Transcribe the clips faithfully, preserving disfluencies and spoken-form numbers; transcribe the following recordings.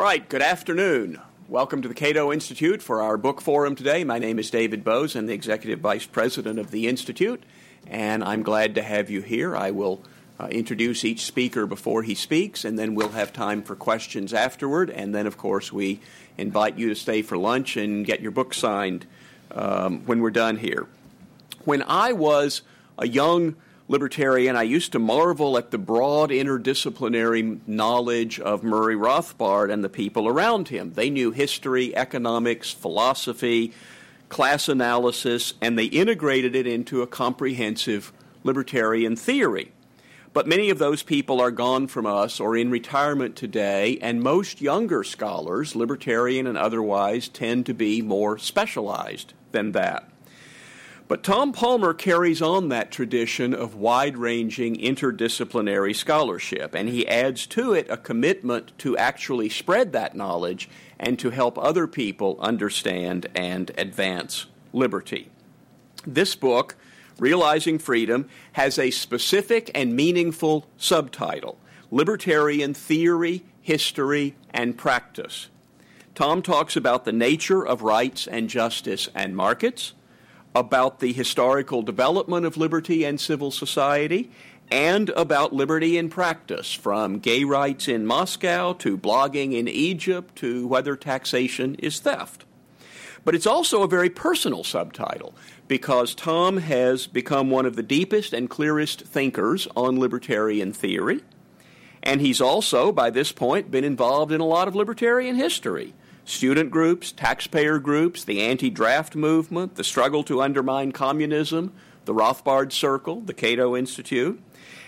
All right, good afternoon. Welcome to the Cato Institute for our book forum today. My name is David Boaz. I'm the Executive Vice President of the Institute, and I'm glad to have you here. I will uh, introduce each speaker before he speaks, and then we'll have time for questions afterward. And then, of course, we invite you to stay for lunch and get your book signed um, when we're done here. When I was a young libertarian, I used to marvel at the broad interdisciplinary knowledge of Murray Rothbard and the people around him. They knew history, economics, philosophy, class analysis, and they integrated it into a comprehensive libertarian theory. But many of those people are gone from us or in retirement today, and most younger scholars, libertarian and otherwise, tend to be more specialized than that. But Tom Palmer carries on that tradition of wide-ranging interdisciplinary scholarship, and he adds to it a commitment to actually spread that knowledge and to help other people understand and advance liberty. This book, Realizing Freedom, has a specific and meaningful subtitle, Libertarian Theory, History, and Practice. Tom talks about the nature of rights and justice and markets, about the historical development of liberty and civil society, and about liberty in practice, from gay rights in Moscow to blogging in Egypt to whether taxation is theft. But it's also a very personal subtitle, because Tom has become one of the deepest and clearest thinkers on libertarian theory, and he's also, by this point, been involved in a lot of libertarian history. Student groups, taxpayer groups, the anti-draft movement, the struggle to undermine communism, the Rothbard Circle, the Cato Institute.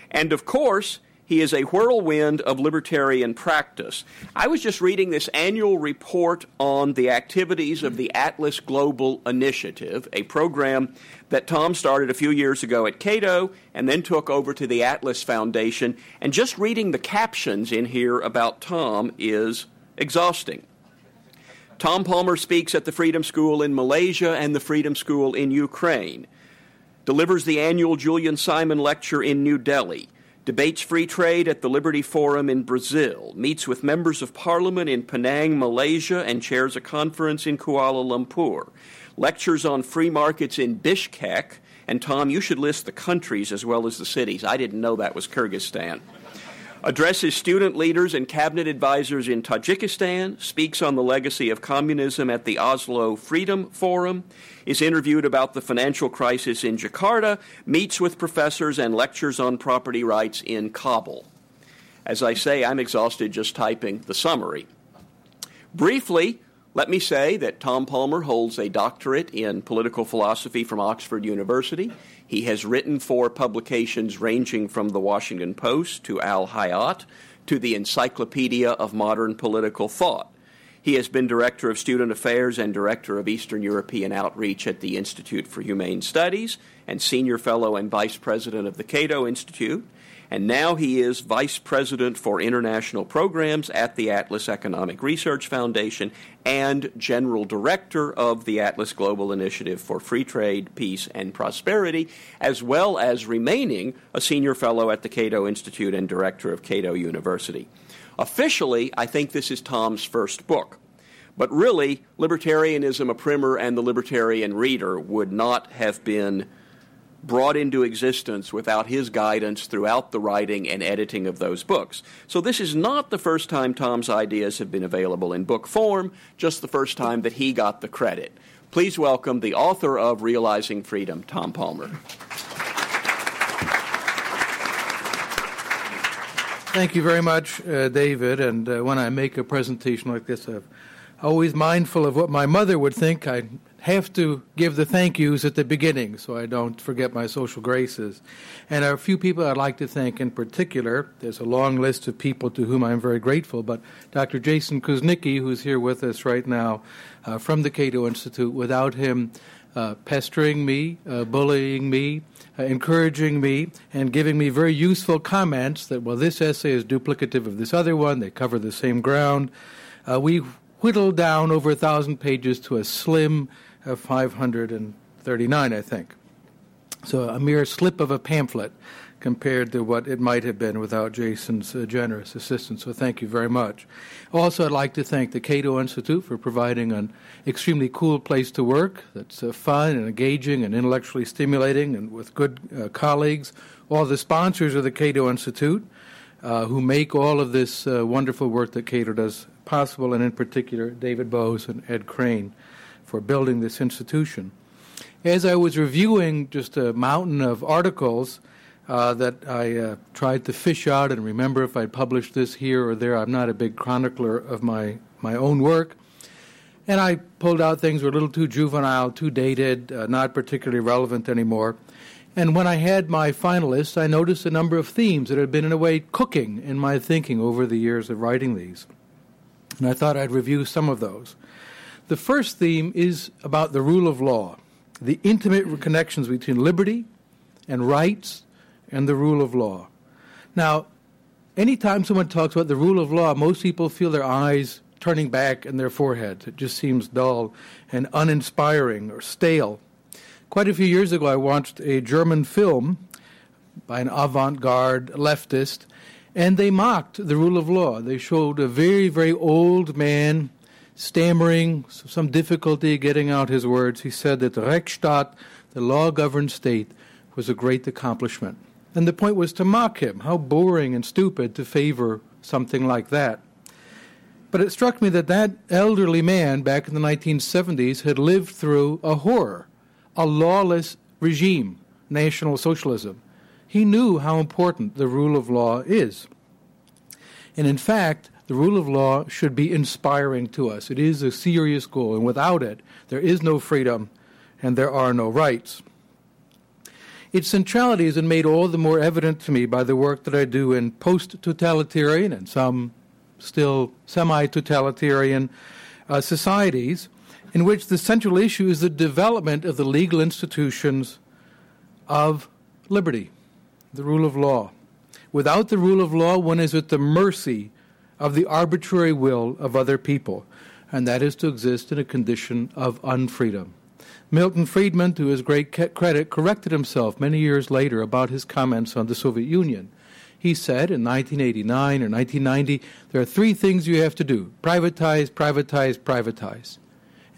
And, of course, he is a whirlwind of libertarian practice. I was just reading this annual report on the activities of the Atlas Global Initiative, a program that Tom started a few years ago at Cato and then took over to the Atlas Foundation. And just reading the captions in here about Tom is exhausting. Tom Palmer speaks at the Freedom School in Malaysia and the Freedom School in Ukraine, delivers the annual Julian Simon Lecture in New Delhi, debates free trade at the Liberty Forum in Brazil, meets with members of parliament in Penang, Malaysia, and chairs a conference in Kuala Lumpur, lectures on free markets in Bishkek, and Tom, you should list the countries as well as the cities. I didn't know that was Kyrgyzstan. Addresses student leaders and cabinet advisors in Tajikistan, speaks on the legacy of communism at the Oslo Freedom Forum, is interviewed about the financial crisis in Jakarta, meets with professors and lectures on property rights in Kabul. As I say, I'm exhausted just typing the summary. Briefly, let me say that Tom Palmer holds a doctorate in political philosophy from Oxford University. He has written for publications ranging from the Washington Post to Al Hayat to the Encyclopedia of Modern Political Thought. He has been Director of Student Affairs and Director of Eastern European Outreach at the Institute for Humane Studies and Senior Fellow and Vice President of the Cato Institute. And now he is Vice President for International Programs at the Atlas Economic Research Foundation and General Director of the Atlas Global Initiative for Free Trade, Peace, and Prosperity, as well as remaining a Senior Fellow at the Cato Institute and Director of Cato University. Officially, I think this is Tom's first book. But really, Libertarianism, a Primer, and the Libertarian Reader would not have been brought into existence without his guidance throughout the writing and editing of those books. So this is not the first time Tom's ideas have been available in book form, just the first time that he got the credit. Please welcome the author of Realizing Freedom, Tom Palmer. Thank you very much, uh, David. And uh, when I make a presentation like this, I'm always mindful of what my mother would think. I have to give the thank yous at the beginning so I don't forget my social graces. And there are a few people I'd like to thank in particular. There's a long list of people to whom I'm very grateful, but Doctor Jason Kuznicki, who's here with us right now uh, from the Cato Institute, without him uh, pestering me, uh, bullying me, uh, encouraging me, and giving me very useful comments that, well, this essay is duplicative of this other one, they cover the same ground. Uh, we whittled down over a thousand pages to a slim of five hundred thirty-nine, I think. So a mere slip of a pamphlet compared to what it might have been without Jason's uh, generous assistance. So thank you very much. Also, I'd like to thank the Cato Institute for providing an extremely cool place to work that's uh, fun and engaging and intellectually stimulating and with good uh, colleagues. All the sponsors of the Cato Institute uh, who make all of this uh, wonderful work that Cato does possible, and in particular David Boaz and Ed Crane for building this institution. As I was reviewing just a mountain of articles Uh, that I uh, tried to fish out and remember if I'd published this here or there. I'm not a big chronicler of my, my own work. And I pulled out things that were a little too juvenile, too dated, uh, not particularly relevant anymore. And when I had my finalists, I noticed a number of themes that had been, in a way, cooking in my thinking over the years of writing these. And I thought I'd review some of those. The first theme is about the rule of law, the intimate connections between liberty and rights and the rule of law. Now, anytime someone talks about the rule of law, most people feel their eyes turning back and their foreheads. It just seems dull and uninspiring or stale. Quite a few years ago, I watched a German film by an avant-garde leftist, and they mocked the rule of law. They showed a very, very old man stammering, some difficulty getting out his words. He said that the Rechtsstaat, the law-governed state, was a great accomplishment. And the point was to mock him. How boring and stupid to favor something like that. But it struck me that that elderly man back in the nineteen seventies had lived through a horror, a lawless regime, National Socialism. He knew how important the rule of law is. And in fact, the rule of law should be inspiring to us. It is a serious goal, and without it, there is no freedom and there are no rights. Its centrality has been made all the more evident to me by the work that I do in post-totalitarian and some still semi-totalitarian uh, societies, in which the central issue is the development of the legal institutions of liberty, the rule of law. Without the rule of law, one is at the mercy of the arbitrary will of other people, and that is to exist in a condition of unfreedom. Milton Friedman, to his great credit, corrected himself many years later about his comments on the Soviet Union. He said in nineteen eighty-nine or nineteen ninety, there are three things you have to do: privatize, privatize, privatize.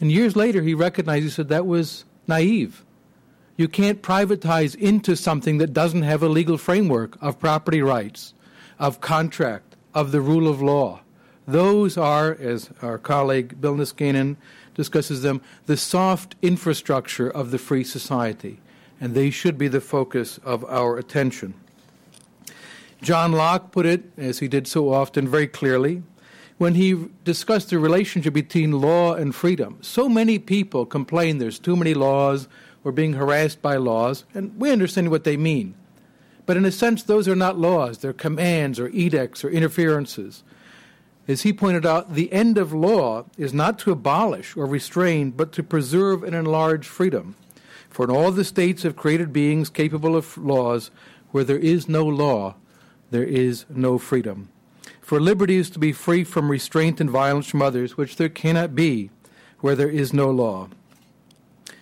And years later he recognized, he said, that was naive. You can't privatize into something that doesn't have a legal framework of property rights, of contract, of the rule of law. Those are, as our colleague Bill Niskanen discusses them, the soft infrastructure of the free society, and they should be the focus of our attention. John Locke put it, as he did so often, very clearly when he discussed the relationship between law and freedom. So many people complain there's too many laws or being harassed by laws, and we understand what they mean. But in a sense, those are not laws. They're commands or edicts or interferences. As he pointed out, the end of law is not to abolish or restrain, but to preserve and enlarge freedom. For in all the states have created beings capable of laws, where there is no law, there is no freedom. For liberty is to be free from restraint and violence from others, which there cannot be where there is no law.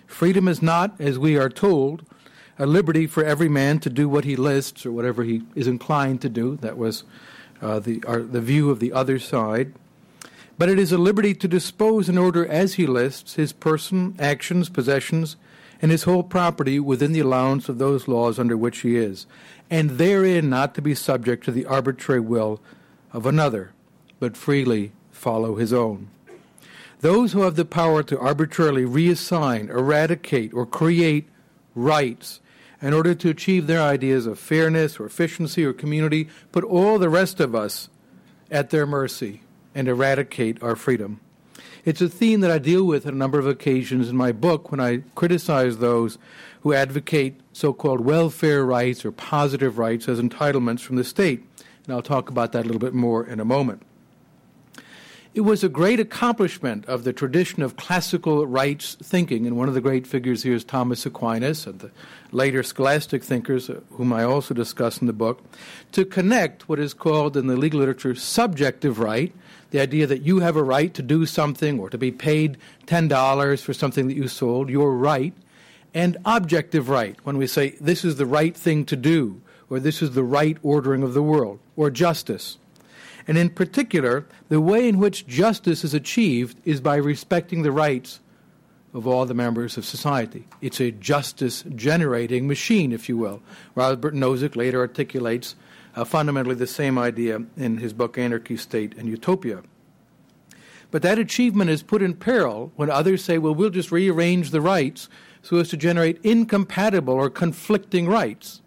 Freedom is not, as we are told, a liberty for every man to do what he lists or whatever he is inclined to do. That was Uh, the, our, the view of the other side, but it is a liberty to dispose in order as he lists his person, actions, possessions, and his whole property within the allowance of those laws under which he is, and therein not to be subject to the arbitrary will of another, but freely follow his own. Those who have the power to arbitrarily reassign, eradicate, or create rights in order to achieve their ideas of fairness or efficiency or community, put all the rest of us at their mercy and eradicate our freedom. It's a theme that I deal with on a number of occasions in my book when I criticize those who advocate so-called welfare rights or positive rights as entitlements from the state. And I'll talk about that a little bit more in a moment. It was a great accomplishment of the tradition of classical rights thinking, and one of the great figures here is Thomas Aquinas and the later scholastic thinkers, whom I also discuss in the book, to connect what is called in the legal literature subjective right, the idea that you have a right to do something or to be paid ten dollars for something that you sold, your right, and objective right, when we say this is the right thing to do or this is the right ordering of the world, or justice. And in particular, the way in which justice is achieved is by respecting the rights of all the members of society. It's a justice-generating machine, if you will. Robert Nozick later articulates uh, fundamentally the same idea in his book Anarchy, State, and Utopia. But that achievement is put in peril when others say, well, we'll just rearrange the rights so as to generate incompatible or conflicting rights,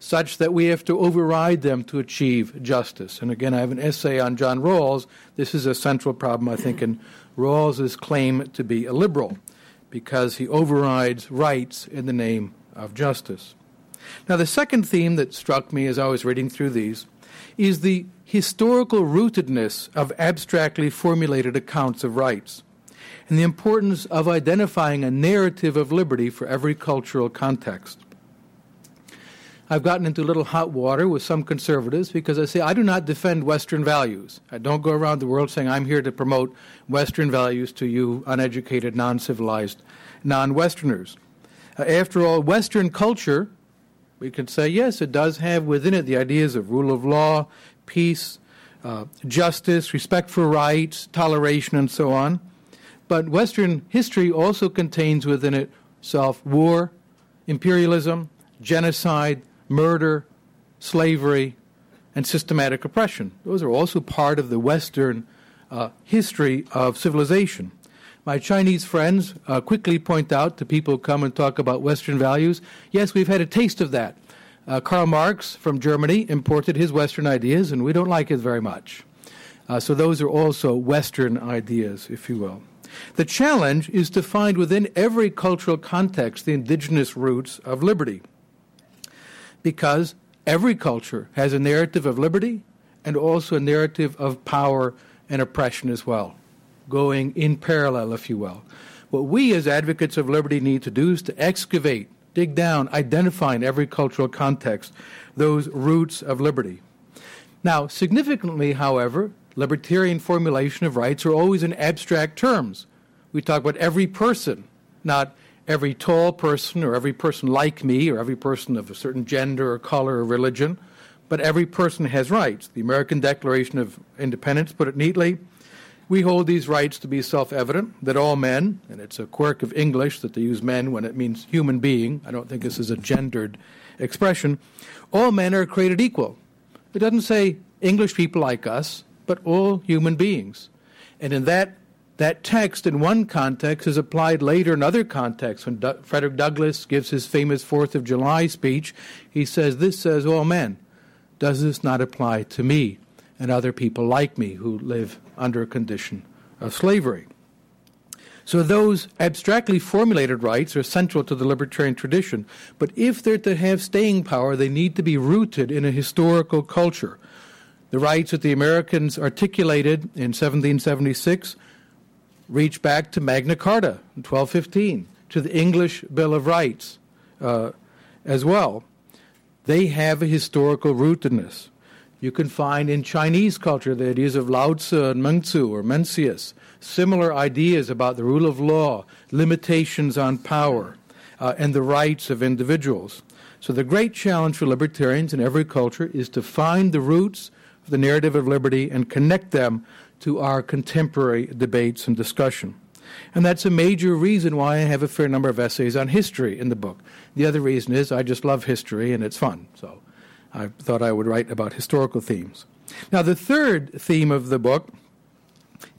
such that we have to override them to achieve justice. And again, I have an essay on John Rawls. This is a central problem, I think, in Rawls's claim to be a liberal, because he overrides rights in the name of justice. Now, the second theme that struck me as I was reading through these is the historical rootedness of abstractly formulated accounts of rights, and the importance of identifying a narrative of liberty for every cultural context. I've gotten into a little hot water with some conservatives because I say, I do not defend Western values. I don't go around the world saying, I'm here to promote Western values to you uneducated, non-civilized, non-Westerners. Uh, after all, Western culture, we can say, yes, it does have within it the ideas of rule of law, peace, uh, justice, respect for rights, toleration, and so on. But Western history also contains within itself war, imperialism, genocide, murder, slavery, and systematic oppression. Those are also part of the Western uh, history of civilization. My Chinese friends uh, quickly point out to people who come and talk about Western values, yes, we've had a taste of that. Uh, Karl Marx from Germany imported his Western ideas, and we don't like it very much. Uh, so those are also Western ideas, if you will. The challenge is to find within every cultural context the indigenous roots of liberty, because every culture has a narrative of liberty and also a narrative of power and oppression as well, going in parallel, if you will. What we as advocates of liberty need to do is to excavate, dig down, identify in every cultural context those roots of liberty. Now, significantly, however, libertarian formulation of rights are always in abstract terms. We talk about every person, not every tall person or every person like me or every person of a certain gender or color or religion, but every person has rights. The American Declaration of Independence put it neatly. We hold these rights to be self-evident, that all men, and it's a quirk of English that they use men when it means human being. I don't think this is a gendered expression. All men are created equal. It doesn't say English people like us, but all human beings. And in that That text in one context is applied later in other contexts. When du- Frederick Douglass gives his famous Fourth of July speech, he says, this says all men. Does this not apply to me and other people like me who live under a condition of slavery? So those abstractly formulated rights are central to the libertarian tradition. But if they're to have staying power, they need to be rooted in a historical culture. The rights that the Americans articulated in seventeen seventy-six reach back to Magna Carta in twelve fifteen, to the English Bill of Rights uh, as well. They have a historical rootedness. You can find in Chinese culture the ideas of Lao Tzu and Mengzu or Mencius, similar ideas about the rule of law, limitations on power, uh, and the rights of individuals. So the great challenge for libertarians in every culture is to find the roots of the narrative of liberty and connect them to our contemporary debates and discussion. And that's a major reason why I have a fair number of essays on history in the book. The other reason is I just love history and it's fun. So I thought I would write about historical themes. Now, the third theme of the book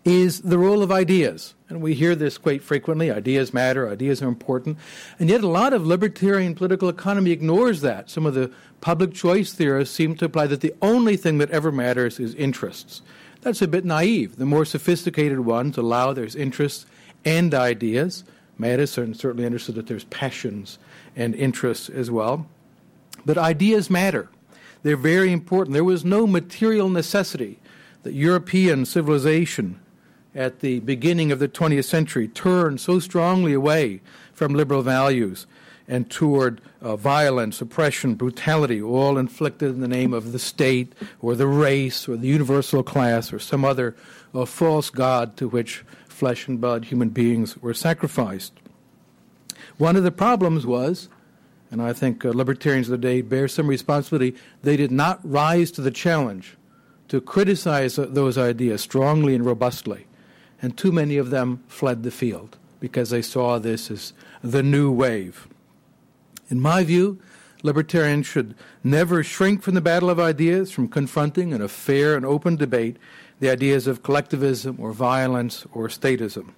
is the role of ideas. And we hear this quite frequently. Ideas matter. Ideas are important. And yet a lot of libertarian political economy ignores that. Some of the public choice theorists seem to imply that the only thing that ever matters is interests. That's a bit naive. The more sophisticated ones allow there's interests and ideas. Madison certainly understood that there's passions and interests as well. But ideas matter. They're very important. There was no material necessity that European civilization at the beginning of the twentieth century turned so strongly away from liberal values and toward uh, violence, oppression, brutality, all inflicted in the name of the state or the race or the universal class or some other uh, false god to which flesh and blood human beings were sacrificed. One of the problems was And I think uh, libertarians of the day bear some responsibility. They did not rise to the challenge to criticize those ideas strongly and robustly. And too many of them fled the field because they saw this as the new wave. In my view, libertarians should never shrink from the battle of ideas, from confronting in a fair and open debate the ideas of collectivism or violence or statism.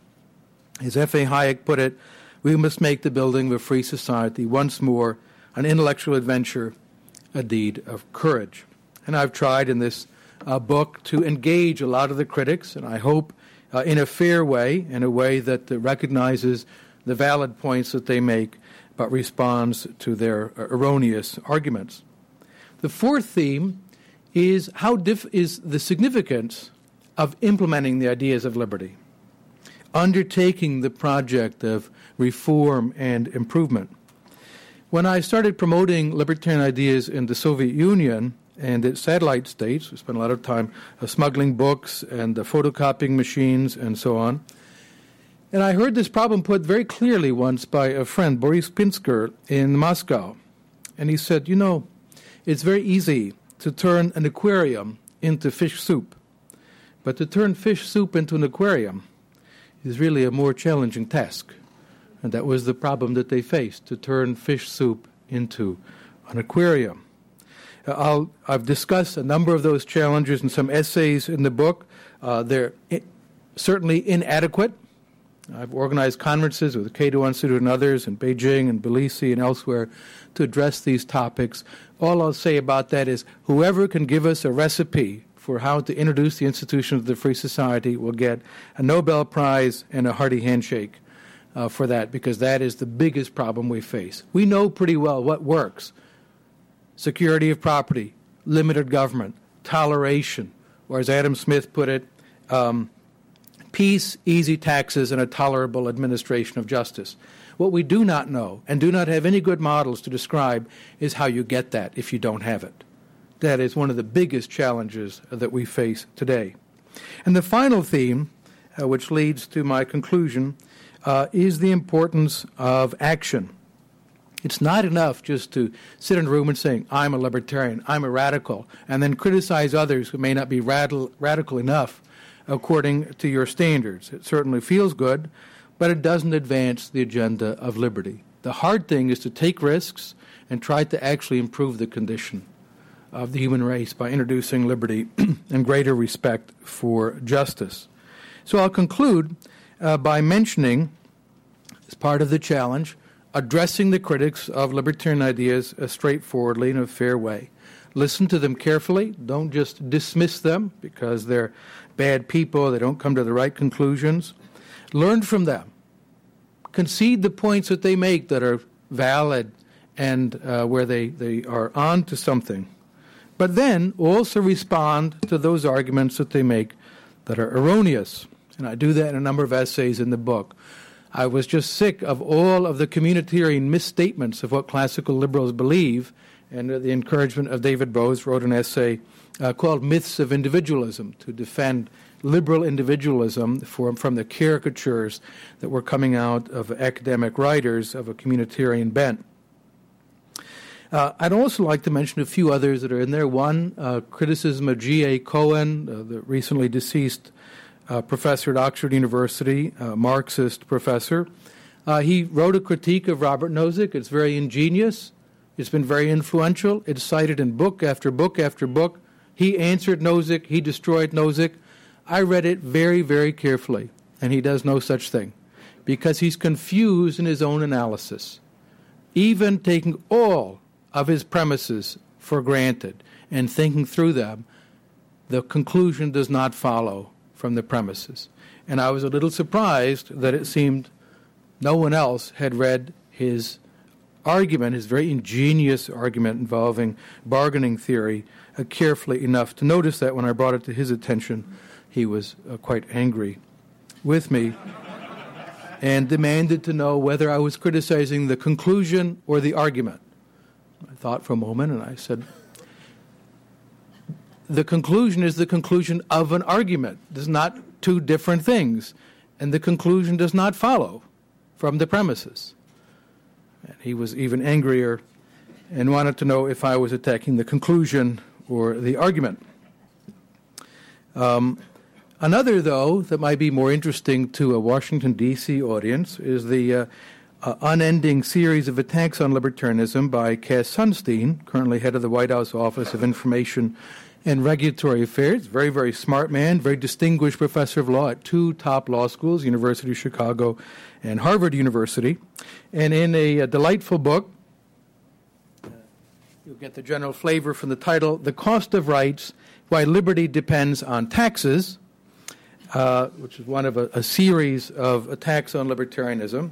As F A Hayek put it, we must make the building of a free society once more an intellectual adventure, a deed of courage. And I've tried in this uh, book to engage a lot of the critics, and I hope uh, in a fair way, in a way that uh, recognizes the valid points that they make, but responds to their erroneous arguments. The fourth theme is how diff- is the significance of implementing the ideas of liberty, undertaking the project of reform and improvement. When I started promoting libertarian ideas in the Soviet Union and its satellite states, we spent a lot of time uh, smuggling books and uh, photocopying machines and so on. And I heard this problem put very clearly once by a friend, Boris Pinsker, in Moscow. And he said, you know, it's very easy to turn an aquarium into fish soup. But to turn fish soup into an aquarium is really a more challenging task. And that was the problem that they faced, to turn fish soup into an aquarium. Uh, I'll, I've discussed a number of those challenges in some essays in the book. Uh, they're i- certainly inadequate. I've organized conferences with the Cato Institute and others in Beijing and Tbilisi and elsewhere to address these topics. All I'll say about that is whoever can give us a recipe for how to introduce the institution of the free society will get a Nobel Prize and a hearty handshake uh, for that, because that is the biggest problem we face. We know pretty well what works: security of property, limited government, toleration, or as Adam Smith put it, um, peace, easy taxes, and a tolerable administration of justice. What we do not know and do not have any good models to describe is how you get that if you don't have it. That is one of the biggest challenges that we face today. And the final theme, uh, which leads to my conclusion, uh, is the importance of action. It's not enough just to sit in a room and say, I'm a libertarian, I'm a radical, and then criticize others who may not be radical, radical enough according to your standards. It certainly feels good, but it doesn't advance the agenda of liberty. The hard thing is to take risks and try to actually improve the condition of the human race by introducing liberty and greater respect for justice. So I'll conclude uh, by mentioning, as part of the challenge, addressing the critics of libertarian ideas uh, straightforwardly in a fair way. Listen to them carefully. Don't just dismiss them because they're bad people, they don't come to the right conclusions. Learn from them. Concede the points that they make that are valid and uh, where they, they are on to something. But then also respond to those arguments that they make that are erroneous. And I do that in a number of essays in the book. I was just sick of all of the communitarian misstatements of what classical liberals believe, and at the encouragement of David Boaz wrote an essay uh, called Myths of Individualism to defend liberal individualism for, from the caricatures that were coming out of academic writers of a communitarian bent. Uh, I'd also like to mention a few others that are in there. One, uh, criticism of G A Cohen, uh, the recently deceased uh, professor at Oxford University, uh, Marxist professor. Uh, he wrote a critique of Robert Nozick. It's very ingenious. It's been very influential. It's cited in book after book after book. He answered Nozick. He destroyed Nozick. I read it very, very carefully, and he does no such thing because he's confused in his own analysis, even taking all of his premises for granted and thinking through them, the conclusion does not follow from the premises. And I was a little surprised that it seemed no one else had read his argument, his very ingenious argument involving bargaining theory, uh, carefully enough to notice that when I brought it to his attention, he was uh, quite angry with me and demanded to know whether I was criticizing the conclusion or the argument. I thought for a moment, and I said, the conclusion is the conclusion of an argument. There's not two different things, and the conclusion does not follow from the premises. And he was even angrier and wanted to know if I was attacking the conclusion or the argument. Um, another, though, that might be more interesting to a Washington, D C audience is the uh, uh, unending series of attacks on libertarianism by Cass Sunstein, currently head of the White House Office of Information and Regulatory Affairs, very, very smart man, very distinguished professor of law at two top law schools, University of Chicago and Harvard University. And in a, a delightful book, uh, you'll get the general flavor from the title, The Cost of Rights, Why Liberty Depends on Taxes, uh, which is one of a, a series of attacks on libertarianism,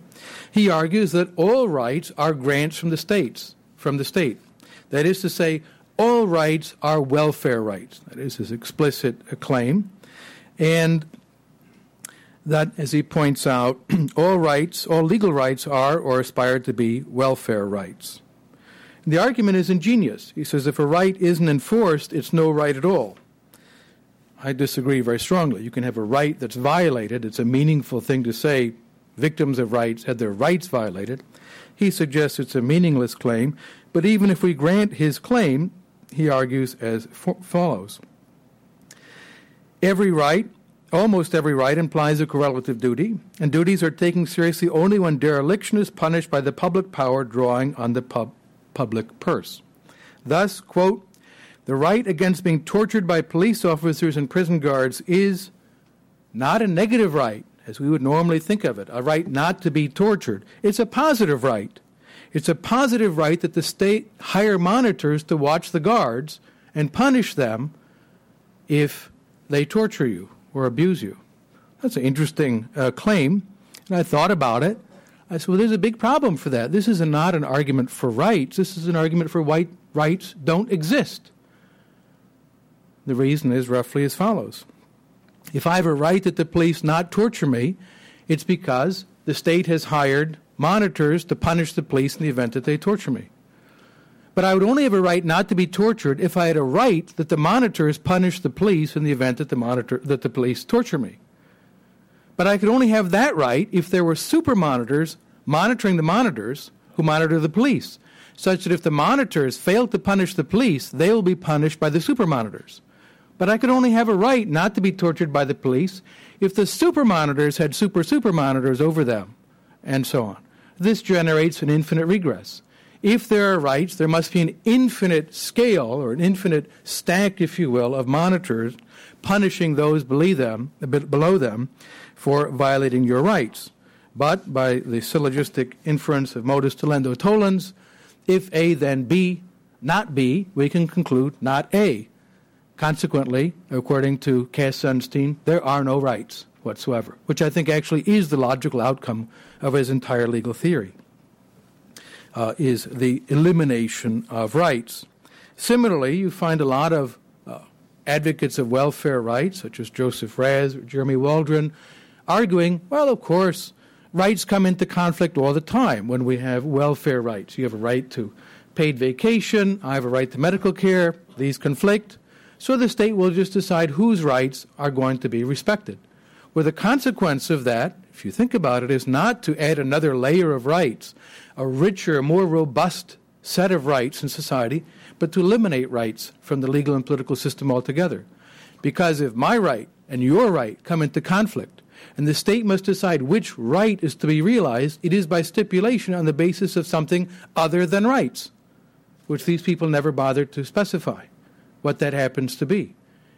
he argues that all rights are grants from the states, from the state. That is to say, all rights are welfare rights. That is his explicit claim. And that, as he points out, all rights, all legal rights are or aspire to be welfare rights. And the argument is ingenious. He says if a right isn't enforced, it's no right at all. I disagree very strongly. You can have a right that's violated. It's a meaningful thing to say victims of rights had their rights violated. He suggests it's a meaningless claim. But even if we grant his claim, he argues as fo- follows. Every right, almost every right, implies a correlative duty, and duties are taken seriously only when dereliction is punished by the public power drawing on the pub- public purse. Thus, quote, the right against being tortured by police officers and prison guards is not a negative right, as we would normally think of it, a right not to be tortured. It's a positive right. It's a positive right that the state hire monitors to watch the guards and punish them if they torture you or abuse you. That's an interesting uh, claim, and I thought about it. I said, well, there's a big problem for that. This is a, not an argument for rights. This is an argument for white rights don't exist. The reason is roughly as follows. If I have a right that the police not torture me, it's because the state has hired monitors to punish the police in the event that they torture me. But I would only have a right not to be tortured if I had a right that the monitors punish the police in the event that the monitor that the police torture me. But I could only have that right if there were super monitors monitoring the monitors who monitor the police, such that if the monitors fail to punish the police, they will be punished by the super monitors. But I could only have a right not to be tortured by the police if the super monitors had super super monitors over them, and so on. This generates an infinite regress. If there are rights, there must be an infinite scale or an infinite stack, if you will, of monitors punishing those below them, below them for violating your rights. But by the syllogistic inference of modus tollendo tollens, if A then B, not B, we can conclude not A. Consequently, according to Cass Sunstein, there are no rights whatsoever, which I think actually is the logical outcome of his entire legal theory, uh, is the elimination of rights. Similarly, you find a lot of uh, advocates of welfare rights, such as Joseph Raz or Jeremy Waldron, arguing, well, of course, rights come into conflict all the time when we have welfare rights. You have a right to paid vacation, I have a right to medical care, these conflict, so the state will just decide whose rights are going to be respected. Well, the consequence of that, if you think about it, is not to add another layer of rights, a richer, more robust set of rights in society, but to eliminate rights from the legal and political system altogether. Because if my right and your right come into conflict, and the state must decide which right is to be realized, it is by stipulation on the basis of something other than rights, which these people never bothered to specify what that happens to be.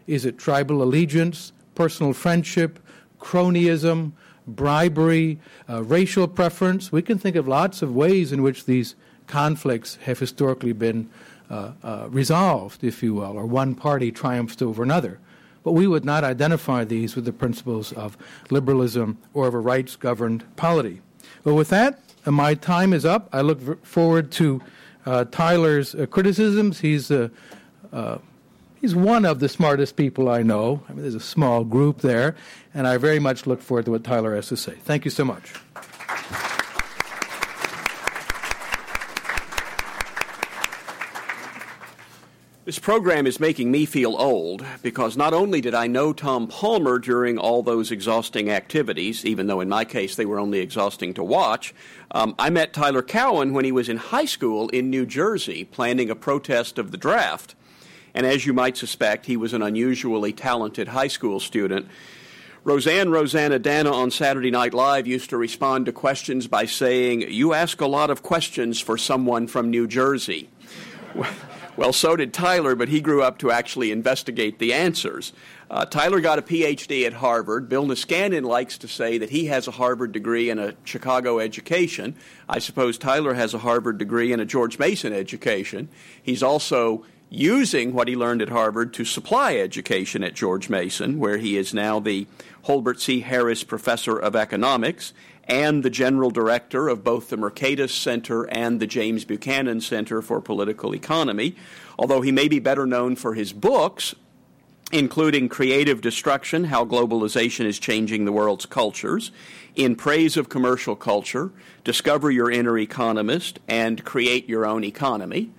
Is it tribal allegiance, personal friendship, cronyism, bribery, uh, racial preference? We can think of lots of ways in which these conflicts have historically been uh, uh, resolved, if you will, or one party triumphed over another. But we would not identify these with the principles of liberalism or of a rights-governed polity. Well, with that, uh, my time is up. I look v- forward to uh, Tyler's uh, criticisms. He's uh, uh, He's one of the smartest people I know. I mean, there's a small group there, and I very much look forward to what Tyler has to say. Thank you so much. This program is making me feel old because not only did I know Tom Palmer during all those exhausting activities, even though in my case they were only exhausting to watch, um, I met Tyler Cowen when he was in high school in New Jersey planning a protest of the draft. And as you might suspect, he was an unusually talented high school student. Roseanne Rosanna Dana on Saturday Night Live used to respond to questions by saying, "You ask a lot of questions for someone from New Jersey." Well, so did Tyler, but he grew up to actually investigate the answers. Uh, Tyler got a P H D at Harvard. Bill Niskanen likes to say that he has a Harvard degree and a Chicago education. I suppose Tyler has a Harvard degree and a George Mason education. He's also using what he learned at Harvard to supply education at George Mason, where he is now the Holbert C. Harris Professor of Economics and the General Director of both the Mercatus Center and the James Buchanan Center for Political Economy, although he may be better known for his books, including Creative Destruction, How Globalization is Changing the World's Cultures, In Praise of Commercial Culture, Discover Your Inner Economist, and Create Your Own Economy.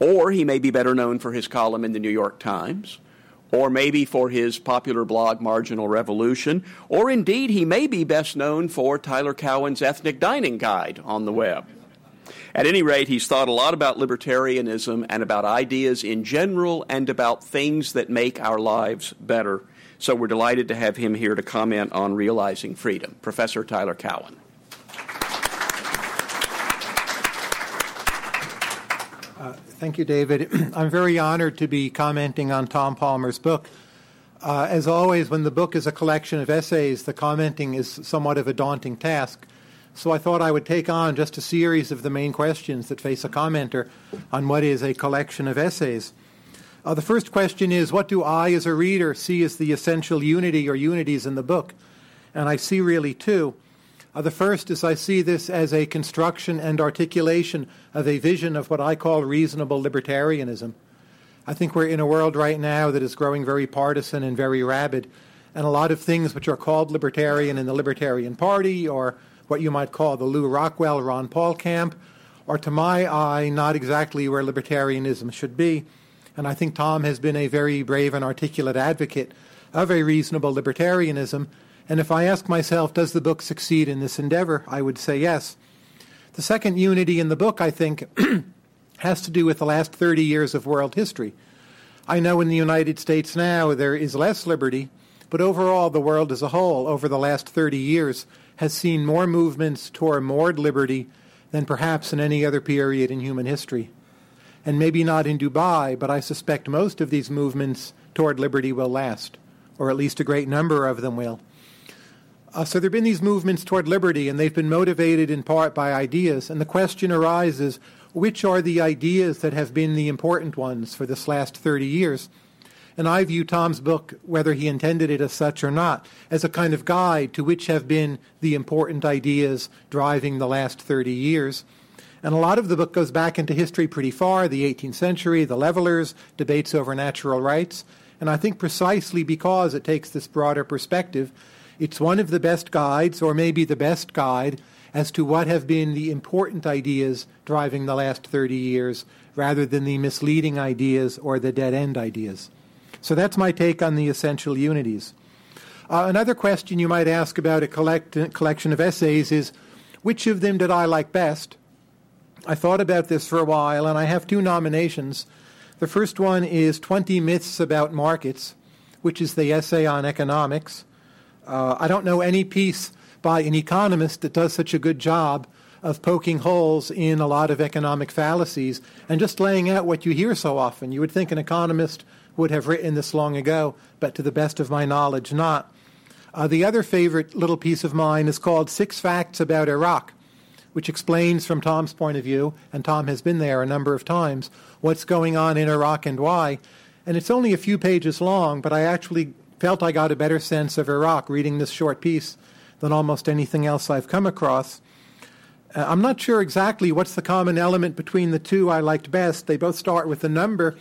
Or he may be better known for his column in the New York Times, or maybe for his popular blog Marginal Revolution, or indeed he may be best known for Tyler Cowen's Ethnic Dining Guide on the web. At any rate, he's thought a lot about libertarianism and about ideas in general and about things that make our lives better. So we're delighted to have him here to comment on Realizing Freedom. Professor Tyler Cowen. Uh, thank you, David. I'm very honored to be commenting on Tom Palmer's book. Uh, as always, when the book is a collection of essays, the commenting is somewhat of a daunting task. So I thought I would take on just a series of the main questions that face a commenter on what is a collection of essays. Uh, the first question is, what do I as a reader see as the essential unity or unities in the book? And I see really two. Uh, the first is I see this as a construction and articulation of a vision of what I call reasonable libertarianism. I think we're in a world right now that is growing very partisan and very rabid, and a lot of things which are called libertarian in the Libertarian Party, or what you might call the Lou Rockwell, Ron Paul camp, are to my eye not exactly where libertarianism should be. And I think Tom has been a very brave and articulate advocate of a reasonable libertarianism. And if I ask myself, does the book succeed in this endeavor, I would say yes. The second unity in the book, I think, has to do with the last thirty years of world history. I know in the United States now there is less liberty, but overall the world as a whole over the last thirty years has seen more movements toward more liberty than perhaps in any other period in human history. And maybe not in Dubai, but I suspect most of these movements toward liberty will last, or at least a great number of them will. Uh, so there have been these movements toward liberty, and they've been motivated in part by ideas. And the question arises, which are the ideas that have been the important ones for this last thirty years? And I view Tom's book, whether he intended it as such or not, as a kind of guide to which have been the important ideas driving the last thirty years. And a lot of the book goes back into history pretty far, the eighteenth century, the levelers, debates over natural rights. And I think precisely because it takes this broader perspective, it's one of the best guides, or maybe the best guide, as to what have been the important ideas driving the last thirty years, rather than the misleading ideas or the dead-end ideas. So that's my take on the essential unities. Uh, another question you might ask about a collect- collection of essays is, which of them did I like best? I thought about this for a while, and I have two nominations. The first one is twenty myths about markets, which is the essay on economics. Uh, I don't know any piece by an economist that does such a good job of poking holes in a lot of economic fallacies and just laying out what you hear so often. You would think an economist would have written this long ago, but to the best of my knowledge, not. Uh, the other favorite little piece of mine is called Six Facts About Iraq, which explains from Tom's point of view, and Tom has been there a number of times, what's going on in Iraq and why. And it's only a few pages long, but I actually felt I got a better sense of Iraq reading this short piece than almost anything else I've come across. Uh, I'm not sure exactly what's the common element between the two I liked best. They both start with a number.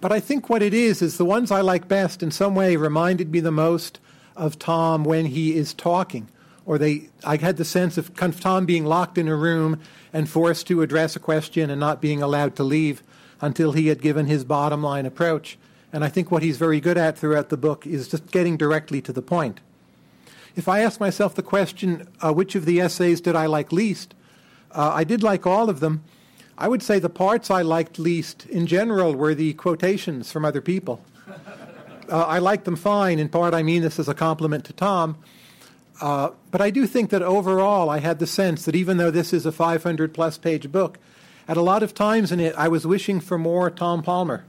But I think what it is is the ones I like best in some way reminded me the most of Tom when he is talking, or they, I had the sense of kind of Tom being locked in a room and forced to address a question and not being allowed to leave until he had given his bottom line approach. And I think what he's very good at throughout the book is just getting directly to the point. If I ask myself the question, uh, which of the essays did I like least, uh, I did like all of them. I would say the parts I liked least in general were the quotations from other people. Uh, I like them fine. In part, I mean this as a compliment to Tom. Uh, but I do think that overall I had the sense that even though this is a five hundred plus page book, at a lot of times in it I was wishing for more Tom Palmer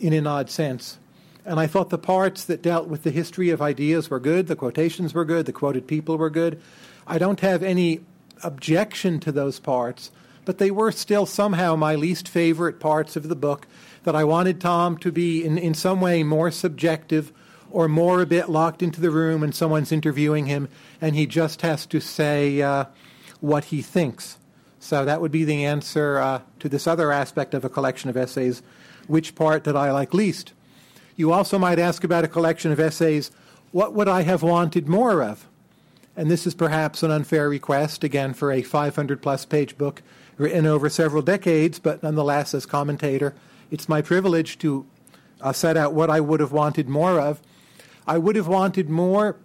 in an odd sense. And I thought the parts that dealt with the history of ideas were good, the quotations were good, the quoted people were good. I don't have any objection to those parts, but they were still somehow my least favorite parts of the book, that I wanted Tom to be in, in some way more subjective or more a bit locked into the room and someone's interviewing him and he just has to say uh, what he thinks. So that would be the answer uh, to this other aspect of a collection of essays, which part did I like least? You also might ask about a collection of essays, what would I have wanted more of? And this is perhaps an unfair request, again, for a five hundred plus page book written over several decades, but nonetheless, as commentator, it's my privilege to uh, set out what I would have wanted more of. I would have wanted more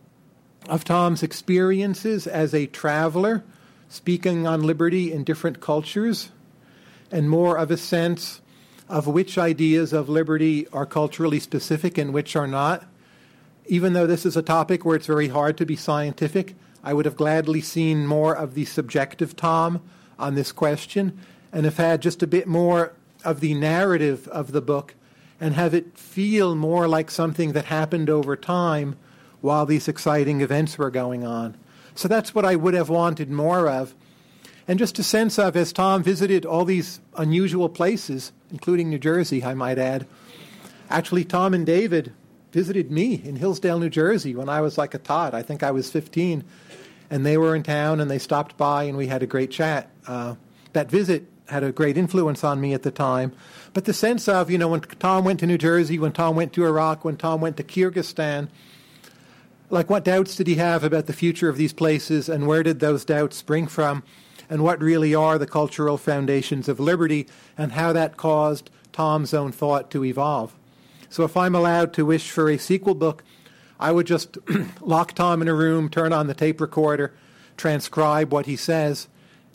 of Tom's experiences as a traveler, speaking on liberty in different cultures, and more of a sense of which ideas of liberty are culturally specific and which are not. Even though this is a topic where it's very hard to be scientific, I would have gladly seen more of the subjective Tom on this question and have had just a bit more of the narrative of the book and have it feel more like something that happened over time while these exciting events were going on. So that's what I would have wanted more of. And just a sense of, as Tom visited all these unusual places, including New Jersey, I might add, actually Tom and David visited me in Hillsdale, New Jersey when I was like a tot. I think I was fifteen. And they were in town and they stopped by and we had a great chat. Uh, that visit had a great influence on me at the time. But the sense of, you know, when Tom went to New Jersey, when Tom went to Iraq, when Tom went to Kyrgyzstan, like what doubts did he have about the future of these places and where did those doubts spring from and what really are the cultural foundations of liberty and how that caused Tom's own thought to evolve. So if I'm allowed to wish for a sequel book, I would just lock Tom in a room, turn on the tape recorder, transcribe what he says,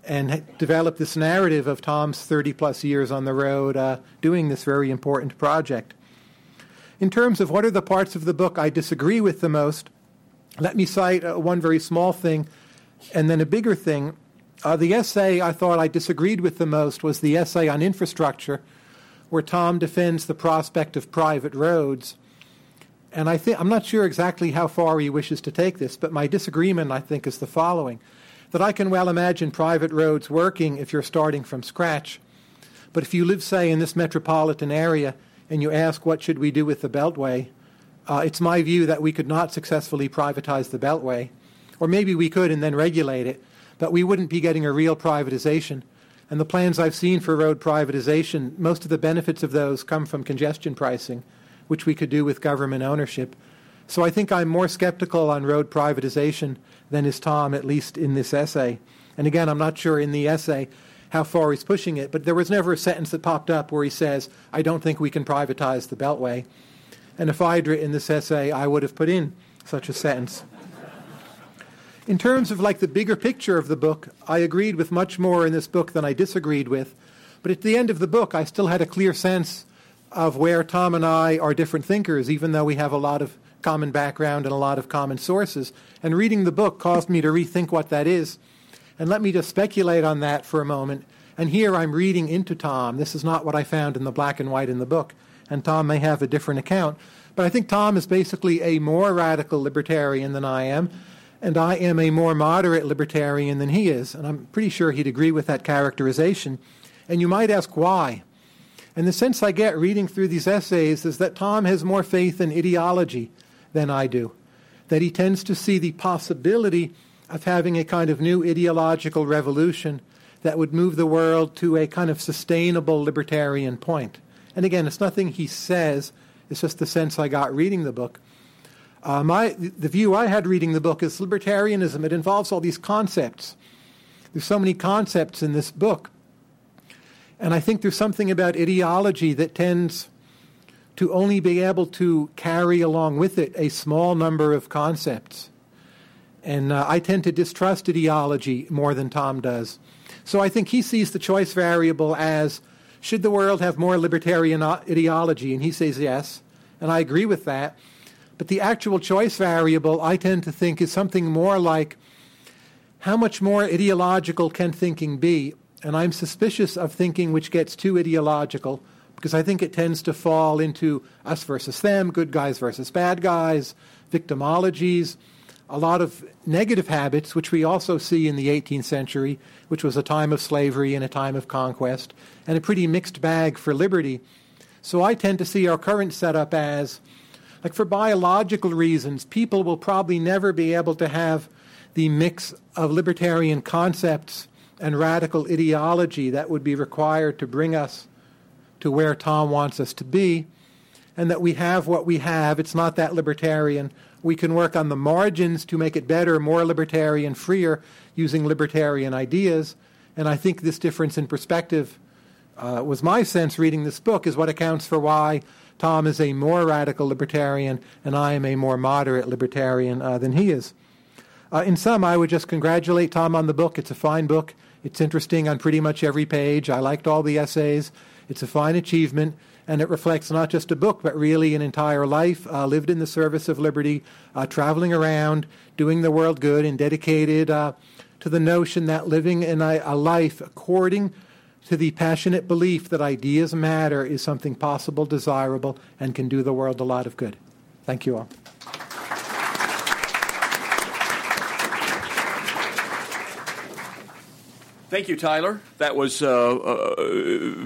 and develop this narrative of Tom's thirty plus years on the road uh, doing this very important project. In terms of what are the parts of the book I disagree with the most, let me cite uh, one very small thing and then a bigger thing. Uh, the essay I thought I disagreed with the most was the essay on infrastructure, where Tom defends the prospect of private roads. And I think I'm not sure exactly how far he wishes to take this, but my disagreement, I think, is the following. That I can well imagine private roads working if you're starting from scratch. But if you live, say, in this metropolitan area and you ask what should we do with the Beltway, uh, it's my view that we could not successfully privatize the Beltway. Or maybe we could and then regulate it, but we wouldn't be getting a real privatization. And the plans I've seen for road privatization, most of the benefits of those come from congestion pricing, which we could do with government ownership. So I think I'm more skeptical on road privatization than is Tom, at least in this essay. And again, I'm not sure in the essay how far he's pushing it, but there was never a sentence that popped up where he says, I don't think we can privatize the Beltway. And if I'd written this essay, I would have put in such a sentence. In terms of like the bigger picture of the book, I agreed with much more in this book than I disagreed with. But at the end of the book, I still had a clear sense of where Tom and I are different thinkers, even though we have a lot of common background and a lot of common sources. And reading the book caused me to rethink what that is. And let me just speculate on that for a moment. And here I'm reading into Tom. This is not what I found in the black and white in the book. And Tom may have a different account. But I think Tom is basically a more radical libertarian than I am. And I am a more moderate libertarian than he is. And I'm pretty sure he'd agree with that characterization. And you might ask why. And the sense I get reading through these essays is that Tom has more faith in ideology than I do, that he tends to see the possibility of having a kind of new ideological revolution that would move the world to a kind of sustainable libertarian point. And again, it's nothing he says, it's just the sense I got reading the book. Uh, my, the view I had reading the book is libertarianism. It involves all these concepts. There's so many concepts in this book. And I think there's something about ideology that tends to only be able to carry along with it a small number of concepts. And uh, I tend to distrust ideology more than Tom does. So I think he sees the choice variable as, should the world have more libertarian ideology? And he says yes, and I agree with that. But the actual choice variable, I tend to think, is something more like, how much more ideological can thinking be? And I'm suspicious of thinking which gets too ideological, because I think it tends to fall into us versus them, good guys versus bad guys, victimologies, a lot of negative habits, which we also see in the eighteenth century, which was a time of slavery and a time of conquest, and a pretty mixed bag for liberty. So I tend to see our current setup as, like, for biological reasons, people will probably never be able to have the mix of libertarian concepts and radical ideology that would be required to bring us to where Tom wants us to be, and that we have what we have. It's not that libertarian. We can work on the margins to make it better, more libertarian, freer, using libertarian ideas. And I think this difference in perspective uh, was my sense reading this book, is what accounts for why Tom is a more radical libertarian and I am a more moderate libertarian uh, than he is. Uh, in sum, I would just congratulate Tom on the book. It's a fine book. It's interesting on pretty much every page. I liked all the essays. It's a fine achievement, and it reflects not just a book, but really an entire life uh, lived in the service of liberty, uh, traveling around, doing the world good, and dedicated uh, to the notion that living in a, a life according to the passionate belief that ideas matter is something possible, desirable, and can do the world a lot of good. Thank you all. Thank you, Tyler. That was uh, uh,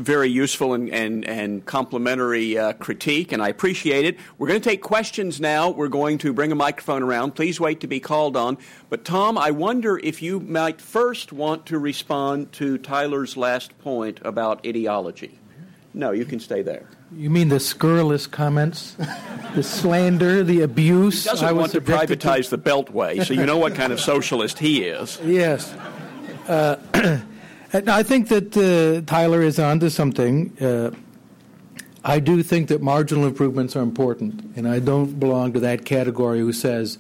very useful and, and, and complimentary uh, critique, and I appreciate it. We're going to take questions now. We're going to bring a microphone around. Please wait to be called on. But, Tom, I wonder if you might first want to respond to Tyler's last point about ideology. No, you can stay there. You mean the scurrilous comments, the slander, the abuse? He doesn't I want to privatize to... the Beltway, so you know what kind of socialist he is. Yes. Uh, I think that uh, Tyler is onto something. Uh, I do think that marginal improvements are important, and I don't belong to that category who says,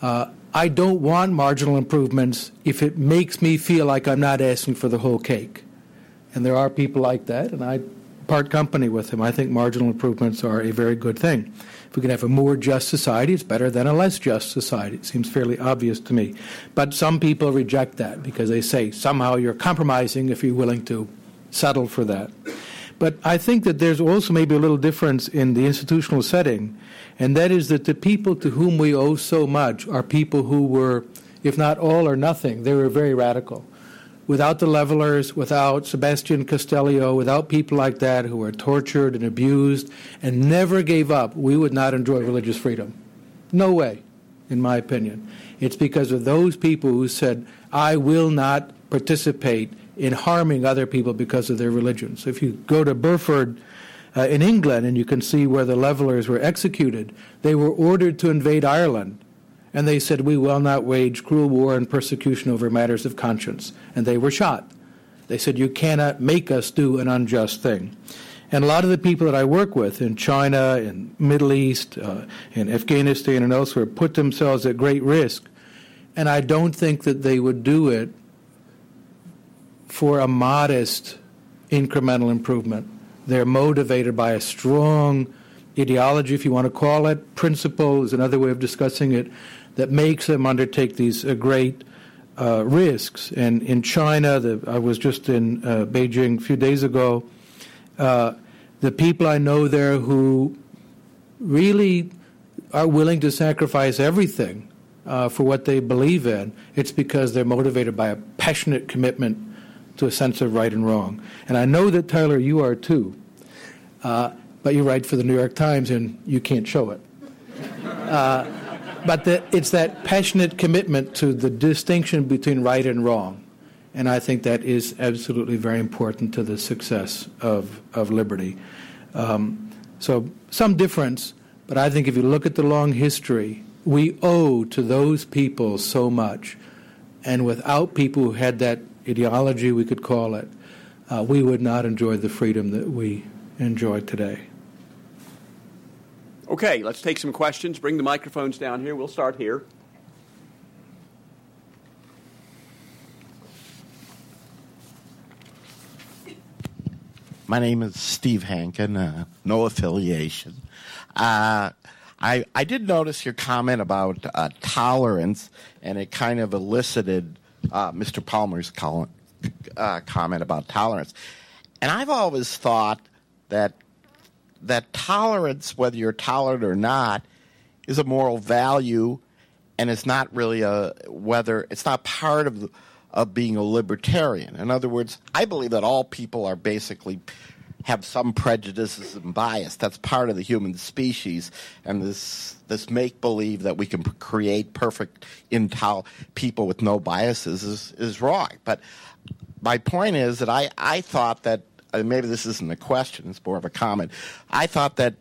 uh, I don't want marginal improvements if it makes me feel like I'm not asking for the whole cake. And there are people like that, and I part company with them. I think marginal improvements are a very good thing. If we can have a more just society, it's better than a less just society. It seems fairly obvious to me. But some people reject that because they say somehow you're compromising if you're willing to settle for that. But I think that there's also maybe a little difference in the institutional setting, and that is that the people to whom we owe so much are people who were, if not all or nothing, they were very radical. Without the Levelers, without Sebastian Castellio, without people like that who were tortured and abused and never gave up, we would not enjoy religious freedom. No way, in my opinion. It's because of those people who said, I will not participate in harming other people because of their religion. So if you go to Burford uh, in England and you can see where the Levelers were executed, they were ordered to invade Ireland. And they said, we will not wage cruel war and persecution over matters of conscience. And they were shot. They said, you cannot make us do an unjust thing. And a lot of the people that I work with in China, in Middle East, uh, in Afghanistan and elsewhere put themselves at great risk. And I don't think that they would do it for a modest incremental improvement. They're motivated by a strong ideology, if you want to call it, principle is another way of discussing it, that makes them undertake these uh, great uh, risks. And in China, the, I was just in uh, Beijing a few days ago, uh, the people I know there who really are willing to sacrifice everything uh, for what they believe in, it's because they're motivated by a passionate commitment to a sense of right and wrong. And I know that, Tyler, you are too. Uh, But you write for the New York Times, and you can't show it. Uh, but the, it's that passionate commitment to the distinction between right and wrong. And I think that is absolutely very important to the success of, of liberty. Um, so some difference, But I think if you look at the long history, we owe to those people so much. And without people who had that ideology, we could call it, uh, we would not enjoy the freedom that we enjoy today. Okay, let's take some questions. Bring the microphones down here. We'll start here. My name is Steve Hankin, uh, no affiliation. Uh, I, I did notice your comment about uh, tolerance, and it kind of elicited uh, Mister Palmer's col- uh, comment about tolerance. And I've always thought that that tolerance, whether you're tolerant or not, is a moral value, and it's not really a whether it's not part of the, of being a libertarian. In other words, I believe that all people are basically have some prejudices and bias. That's part of the human species, and this this make believe that we can create perfect intol- people with no biases is is wrong. But my point is that I I thought that. Uh, maybe this isn't a question, it's more of a comment. I thought that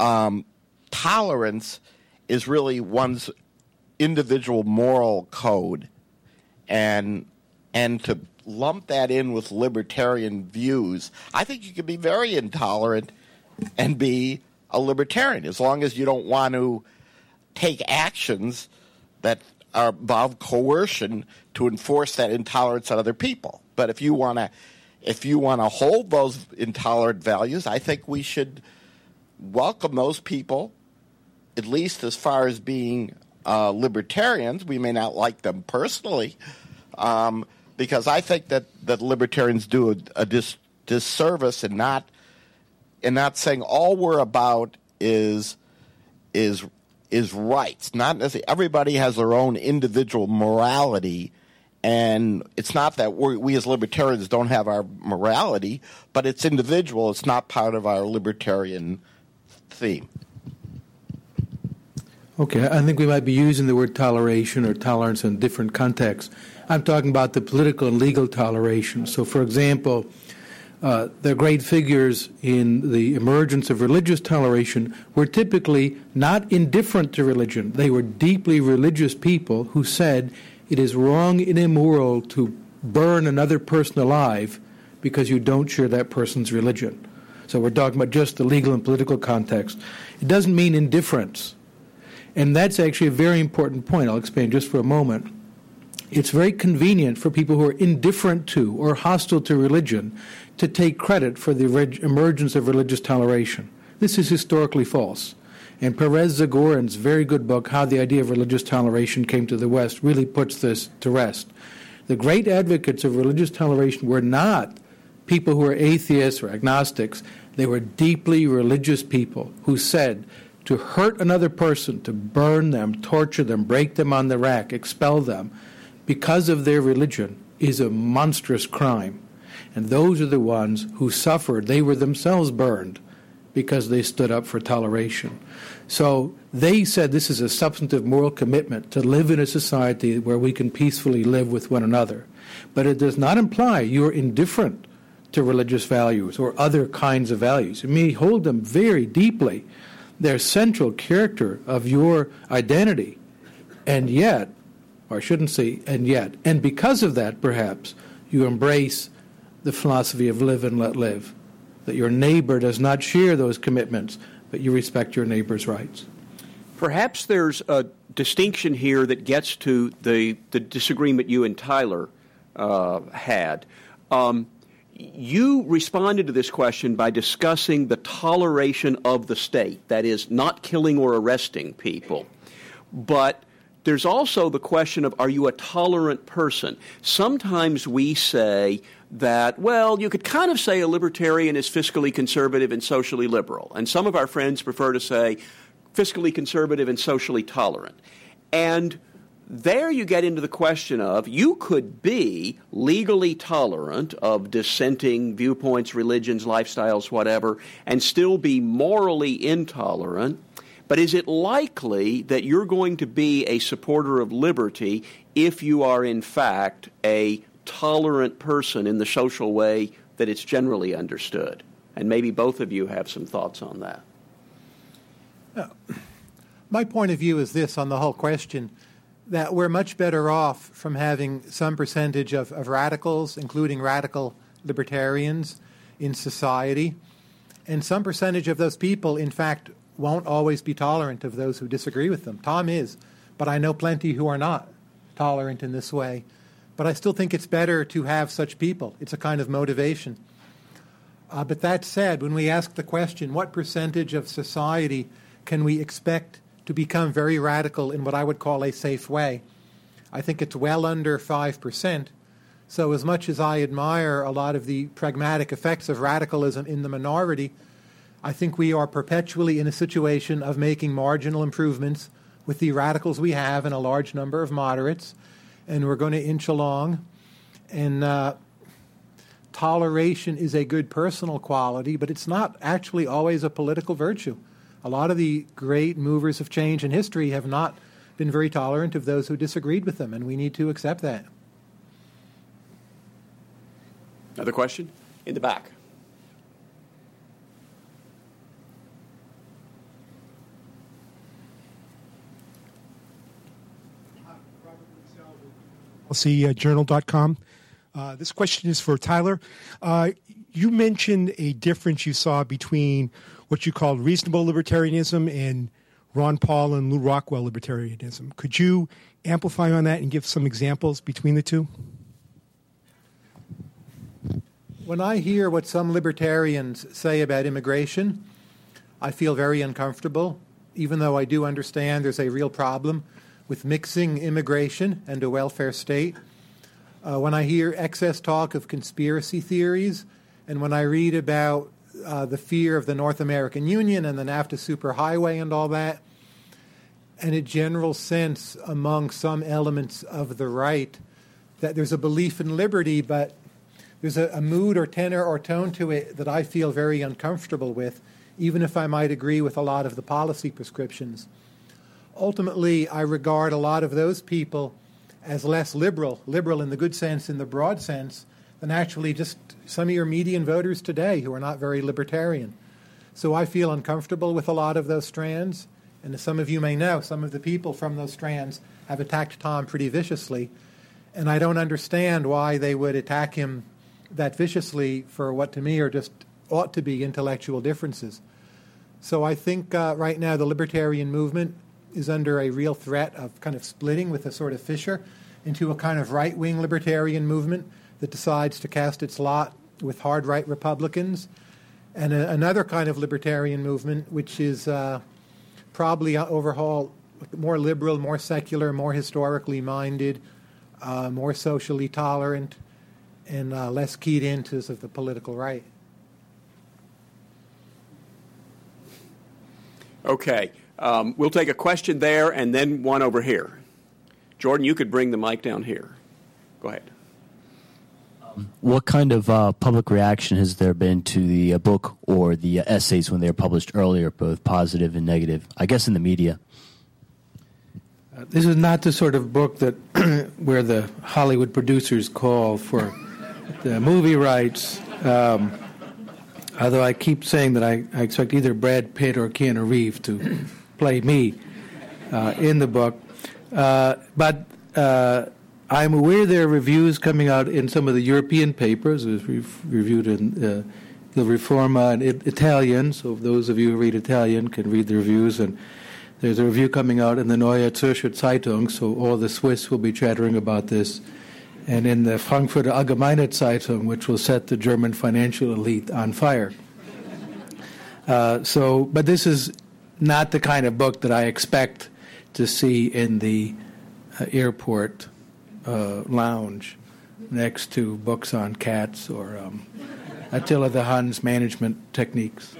um, tolerance is really one's individual moral code, and and to lump that in with libertarian views, I think you can be very intolerant and be a libertarian, as long as you don't want to take actions that are involve coercion to enforce that intolerance on other people. But if you want to If you want to hold those intolerant values, I think we should welcome those people, at least as far as being uh, libertarians. We may not like them personally, um, because I think that, that libertarians do a, a dis, disservice in not in not saying all we're about is is is rights. Not necessarily everybody has their own individual morality. And it's not that we're, we as libertarians don't have our morality, but it's individual. It's not part of our libertarian theme. Okay, I think we might be using the word toleration or tolerance in different contexts. I'm talking about the political and legal toleration. So, for example, uh, the great figures in the emergence of religious toleration were typically not indifferent to religion. They were deeply religious people who said, it is wrong and immoral to burn another person alive because you don't share that person's religion. So we're talking about just the legal and political context. It doesn't mean indifference. And that's actually a very important point. I'll expand just for a moment. It's very convenient for people who are indifferent to or hostile to religion to take credit for the reg- emergence of religious toleration. This is historically false. And Perez Zagorin's very good book, How the Idea of Religious Toleration Came to the West, really puts this to rest. The great advocates of religious toleration were not people who were atheists or agnostics. They were deeply religious people who said to hurt another person, to burn them, torture them, break them on the rack, expel them, because of their religion is a monstrous crime. And those are the ones who suffered. They were themselves burned because they stood up for toleration. So they said this is a substantive moral commitment to live in a society where we can peacefully live with one another. But it does not imply you're indifferent to religious values or other kinds of values. You may hold them very deeply. They're central character of your identity. And yet, or I shouldn't say, and yet, and because of that, perhaps, you embrace the philosophy of live and let live, that your neighbor does not share those commitments, but you respect your neighbor's rights. Perhaps there's a distinction here that gets to the, the disagreement you and Tyler uh, had. Um, you responded to this question by discussing the toleration of the state, that is, not killing or arresting people. But there's also the question of, are you a tolerant person? Sometimes we say that, well, you could kind of say a libertarian is fiscally conservative and socially liberal. And some of our friends prefer to say fiscally conservative and socially tolerant. And there you get into the question of, you could be legally tolerant of dissenting viewpoints, religions, lifestyles, whatever, and still be morally intolerant. But is it likely that you're going to be a supporter of liberty if you are, in fact, a tolerant person in the social way that it's generally understood? And maybe both of you have some thoughts on that. Uh, my point of view is this on the whole question, that we're much better off from having some percentage of, of radicals, including radical libertarians, in society. And some percentage of those people, in fact, won't always be tolerant of those who disagree with them. Tom is, but I know plenty who are not tolerant in this way. But I still think it's better to have such people. It's a kind of motivation. Uh, but that said, when we ask the question, what percentage of society can we expect to become very radical in what I would call a safe way, I think it's well under five percent. So as much as I admire a lot of the pragmatic effects of radicalism in the minority, I think we are perpetually in a situation of making marginal improvements with the radicals we have and a large number of moderates, and we're going to inch along. And uh, toleration is a good personal quality, but it's not actually always a political virtue. A lot of the great movers of change in history have not been very tolerant of those who disagreed with them, and we need to accept that. Another question? In the back. Hi, Robert Nozick with L C Journal dot com. Uh, this question is for Tyler. Uh, you mentioned a difference you saw between what you call reasonable libertarianism and Ron Paul and Lou Rockwell libertarianism. Could you amplify on that and give some examples between the two? When I hear what some libertarians say about immigration, I feel very uncomfortable, even though I do understand there's a real problem with mixing immigration and a welfare state. Uh, when I hear excess talk of conspiracy theories, and when I read about Uh, the fear of the North American Union and the NAFTA superhighway and all that, and a general sense among some elements of the right that there's a belief in liberty, but there's a, a mood or tenor or tone to it that I feel very uncomfortable with, even if I might agree with a lot of the policy prescriptions. Ultimately, I regard a lot of those people as less liberal, liberal in the good sense, in the broad sense, and actually just some of your median voters today who are not very libertarian. So I feel uncomfortable with a lot of those strands. And as some of you may know, some of the people from those strands have attacked Tom pretty viciously. And I don't understand why they would attack him that viciously for what to me are just ought to be intellectual differences. So I think uh, right now the libertarian movement is under a real threat of kind of splitting with a sort of fissure into a kind of right-wing libertarian movement that decides to cast its lot with hard right Republicans, and a, another kind of libertarian movement, which is uh, probably overhaul more liberal, more secular, more historically minded, uh, more socially tolerant, and uh, less keyed into of the political right. Okay, um, we'll take a question there and then one over here. Jordan, you could bring the mic down here. Go ahead. What kind of uh, public reaction has there been to the uh, book or the uh, essays when they were published earlier, both positive and negative, I guess in the media? Uh, this is not the sort of book that where the Hollywood producers call for the movie rights, um, although I keep saying that I, I expect either Brad Pitt or Keanu Reeves to play me uh, in the book. Uh, but... Uh, I'm aware there are reviews coming out in some of the European papers. It was re- reviewed in uh, the Reforma in it- Italian, so those of you who read Italian can read the reviews. And there's a review coming out in the Neue Zürcher Zeitung, so all the Swiss will be chattering about this. And in the Frankfurter Allgemeine Zeitung, which will set the German financial elite on fire. Uh, so, but this is not the kind of book that I expect to see in the uh, airport Uh, lounge next to books on cats or um, Attila the Hun's management techniques.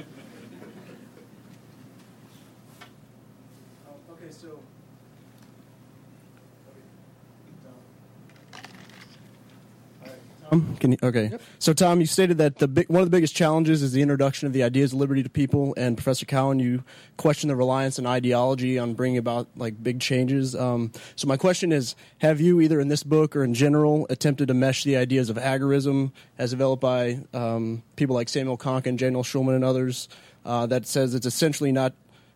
Uh, okay, so Tom, can you, okay. Yep. So Tom, you stated that the big, one of the biggest challenges is the introduction of the ideas of liberty to people, and Professor Cowen, you question the reliance on ideology on bringing about like big changes. Um, so my question is, have you either in this book or in general attempted to mesh the ideas of agorism as developed by um, people like Samuel Konkin, Daniel Schulman, and others uh, that says it's essentially not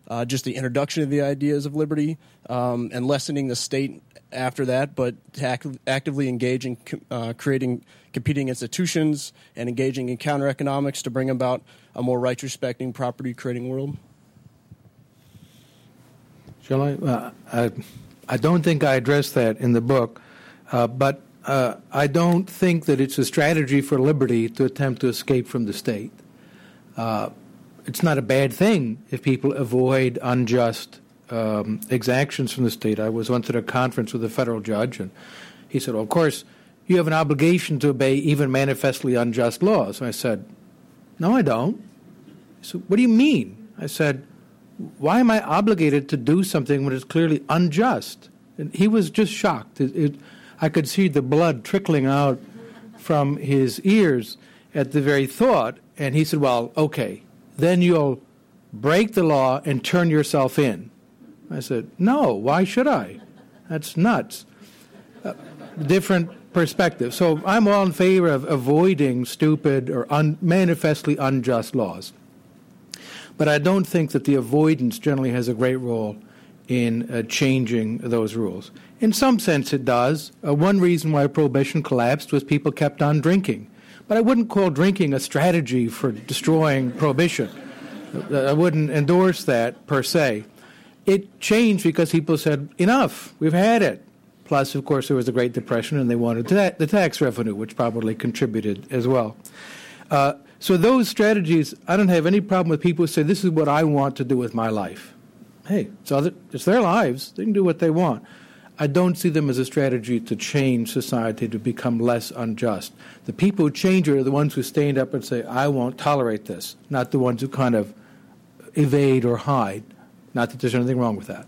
uh, just the introduction of the ideas of liberty um, and lessening the state after that, but to act- actively engage in co- uh, creating competing institutions and engaging in counter-economics to bring about a more rights-respecting, property-creating world? Shall I? Uh, I, I don't think I addressed that in the book, uh, but uh, I don't think that it's a strategy for liberty to attempt to escape from the state. Uh, it's not a bad thing if people avoid unjust um, exactions from the state. I was once at a conference with a federal judge, and he said, well, of course, you have an obligation to obey even manifestly unjust laws. And I said, no, I don't. He said, what do you mean? I said, why am I obligated to do something when it's clearly unjust? And he was just shocked. It, it, I could see the blood trickling out from his ears at the very thought. And he said, well, okay, then you'll break the law and turn yourself in. I said, no, why should I? That's nuts. Uh, different perspective. So I'm all in favor of avoiding stupid or un- manifestly unjust laws. But I don't think that the avoidance generally has a great role in uh, changing those rules. In some sense, it does. Uh, one reason why prohibition collapsed was people kept on drinking. But I wouldn't call drinking a strategy for destroying prohibition. I wouldn't endorse that per se. It changed because people said, enough, we've had it. Plus, of course, there was the Great Depression, and they wanted ta- the tax revenue, which probably contributed as well. Uh, So those strategies, I don't have any problem with people who say, this is what I want to do with my life. Hey, it's, other, it's their lives. They can do what they want. I don't see them as a strategy to change society to become less unjust. The people who change it are the ones who stand up and say, I won't tolerate this, not the ones who kind of evade or hide. Not that there's anything wrong with that.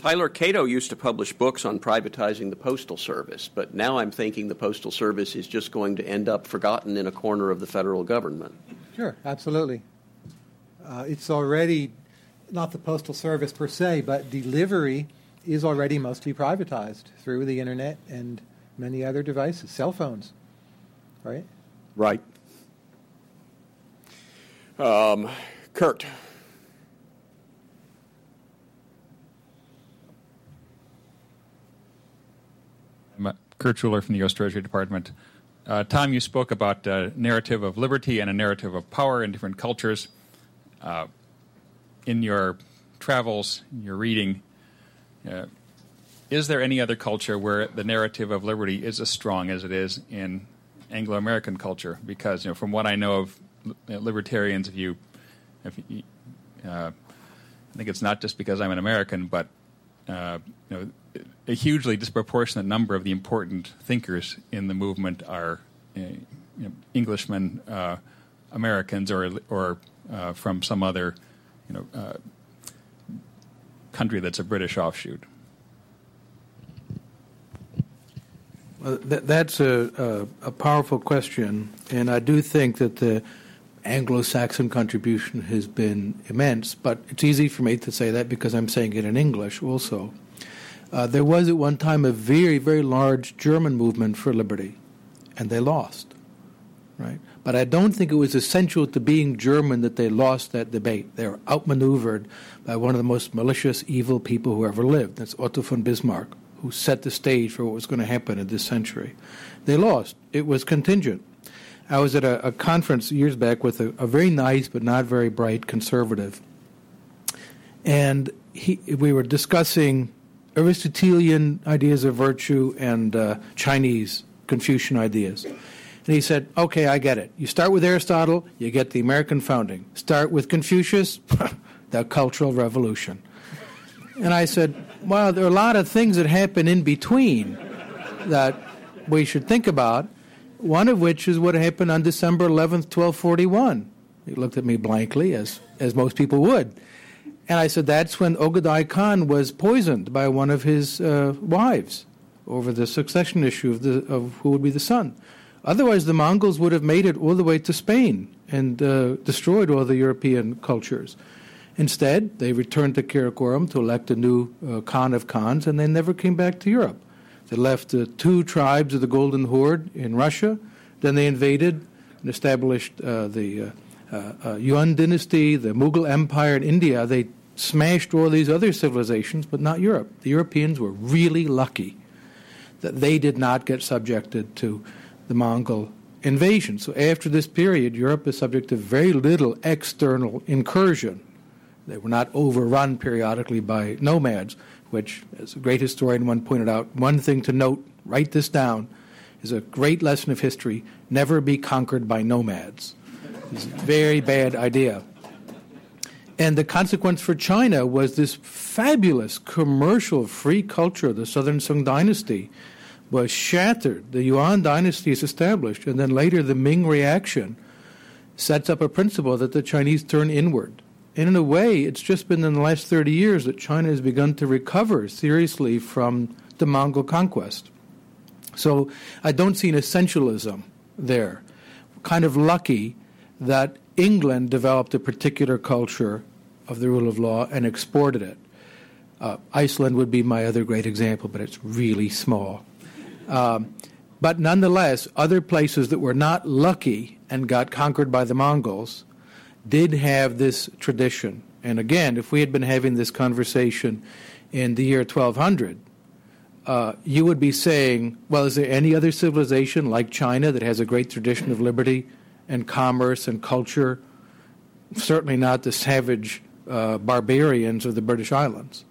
Tyler, Cato used to publish books on privatizing the Postal Service, but now I'm thinking the Postal Service is just going to end up forgotten in a corner of the federal government. Sure, absolutely. Uh, it's already, not the Postal Service per se, but delivery is already mostly privatized through the Internet and many other devices, cell phones, right? Right. Um, Kurt. Kurt Schuler from the U S. Treasury Department. Uh, Tom, you spoke about a narrative of liberty and a narrative of power in different cultures. Uh, in your travels, in your reading, uh, is there any other culture where the narrative of liberty is as strong as it is in Anglo-American culture? Because, you know, from what I know of libertarians, if you, if you uh, I think it's not just because I'm an American, but uh, you know. A hugely disproportionate number of the important thinkers in the movement are uh, you know, Englishmen, uh, Americans, or or uh, from some other, you know, uh, country that's a British offshoot. Well, th- that's a, a a powerful question, and I do think that the Anglo-Saxon contribution has been immense. But it's easy for me to say that because I'm saying it in English also. Uh, there was at one time a very, very large German movement for liberty, and they lost, right? But I don't think it was essential to being German that they lost that debate. They were outmaneuvered by one of the most malicious, evil people who ever lived. That's Otto von Bismarck, who set the stage for what was going to happen in this century. They lost. It was contingent. I was at a, a conference years back with a, a very nice but not very bright conservative, and he, we were discussing Aristotelian ideas of virtue and uh, Chinese Confucian ideas. And he said, okay, I get it. You start with Aristotle, you get the American founding. Start with Confucius, the Cultural Revolution. And I said, well, there are a lot of things that happen in between that we should think about, one of which is what happened on December eleventh, twelve forty-one. He looked at me blankly, as, as most people would. And I said, that's when Ogadai Khan was poisoned by one of his uh, wives over the succession issue of, the, of who would be the son. Otherwise, the Mongols would have made it all the way to Spain and uh, destroyed all the European cultures. Instead, they returned to Karakorum to elect a new uh, Khan of Khans, and they never came back to Europe. They left the uh, two tribes of the Golden Horde in Russia. Then they invaded and established uh, the... Uh, uh, uh, Yuan dynasty, the Mughal Empire in India, they smashed all these other civilizations, but not Europe. The Europeans were really lucky that they did not get subjected to the Mongol invasion. So after this period, Europe is subject to very little external incursion. They were not overrun periodically by nomads, which, as a great historian one pointed out, one thing to note, write this down, is a great lesson of history, never be conquered by nomads. It's a very bad idea. And the consequence for China was this fabulous commercial free culture of the Southern Song Dynasty was shattered. The Yuan dynasty is established, and then later the Ming reaction sets up a principle that the Chinese turn inward. And in a way, it's just been in the last thirty years that China has begun to recover seriously from the Mongol conquest. So I don't see an essentialism there. Kind of lucky that England developed a particular culture of the rule of law and exported it. Uh, Iceland would be my other great example, but it's really small. Um, but nonetheless, other places that were not lucky and got conquered by the Mongols did have this tradition. And again, if we had been having this conversation in the year twelve hundred, uh, you would be saying, well, is there any other civilization like China that has a great tradition of liberty and commerce and culture? Certainly not the savage uh, barbarians of the British Islands.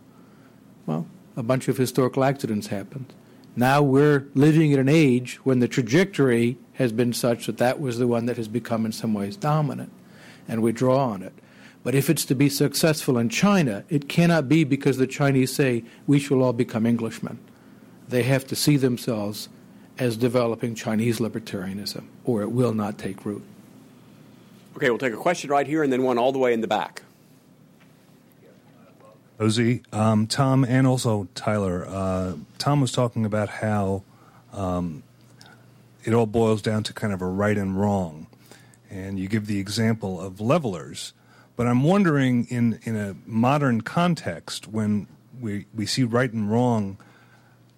Well, a bunch of historical accidents happened. Now we're living in an age when the trajectory has been such that that was the one that has become in some ways dominant, and we draw on it. But if it's to be successful in China, it cannot be because the Chinese say, we shall all become Englishmen. They have to see themselves as developing Chinese libertarianism, or it will not take root. Okay, we'll take a question right here and then one all the way in the back. Ozzy, um, Tom, and also Tyler, uh, Tom was talking about how um, it all boils down to kind of a right and wrong. And you give the example of levelers. But I'm wondering, in, in a modern context, when we, we see right and wrong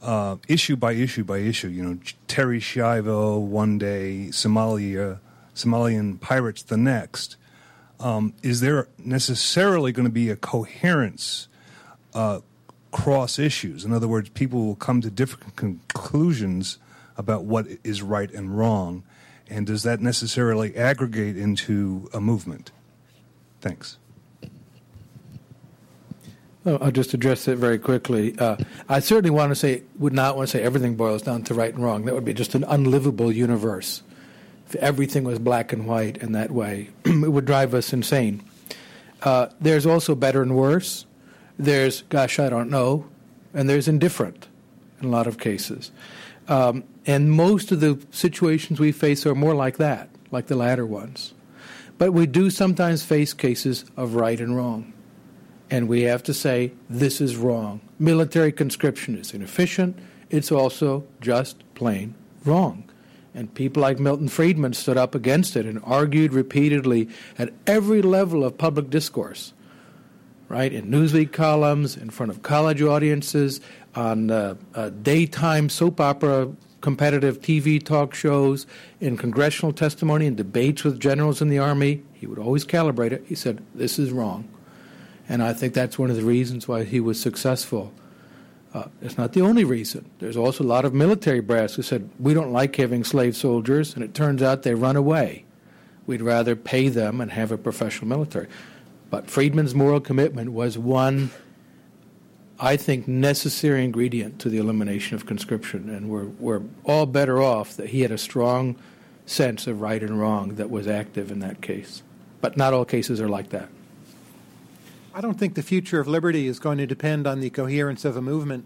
uh, issue by issue by issue, you know, Terry Schiavo one day, Somalia, Somalian pirates the next, um, is there necessarily going to be a coherence uh, cross issues? In other words, people will come to different conclusions about what is right and wrong. And does that necessarily aggregate into a movement? Thanks. Well, I'll just address it very quickly. Uh, I certainly want to say, would not want to say everything boils down to right and wrong. That would be just an unlivable universe. If everything was black and white in that way, it would drive us insane. Uh, there's also better and worse. There's, gosh, I don't know. And there's indifferent in a lot of cases. Um, and most of the situations we face are more like that, like the latter ones. But we do sometimes face cases of right and wrong. And we have to say, this is wrong. Military conscription is inefficient. It's also just plain wrong. And people like Milton Friedman stood up against it and argued repeatedly at every level of public discourse, right, in Newsweek columns, in front of college audiences, on uh, uh, daytime soap opera competitive T V talk shows, in congressional testimony and debates with generals in the Army. He would always calibrate it. He said, this is wrong. And I think that's one of the reasons why he was successful. Uh, it's not the only reason. There's also a lot of military brass who said, we don't like having slave soldiers, and it turns out they run away. We'd rather pay them and have a professional military. But Friedman's moral commitment was one, I think, necessary ingredient to the elimination of conscription, and we're, we're all better off that he had a strong sense of right and wrong that was active in that case. But not all cases are like that. I don't think the future of liberty is going to depend on the coherence of a movement.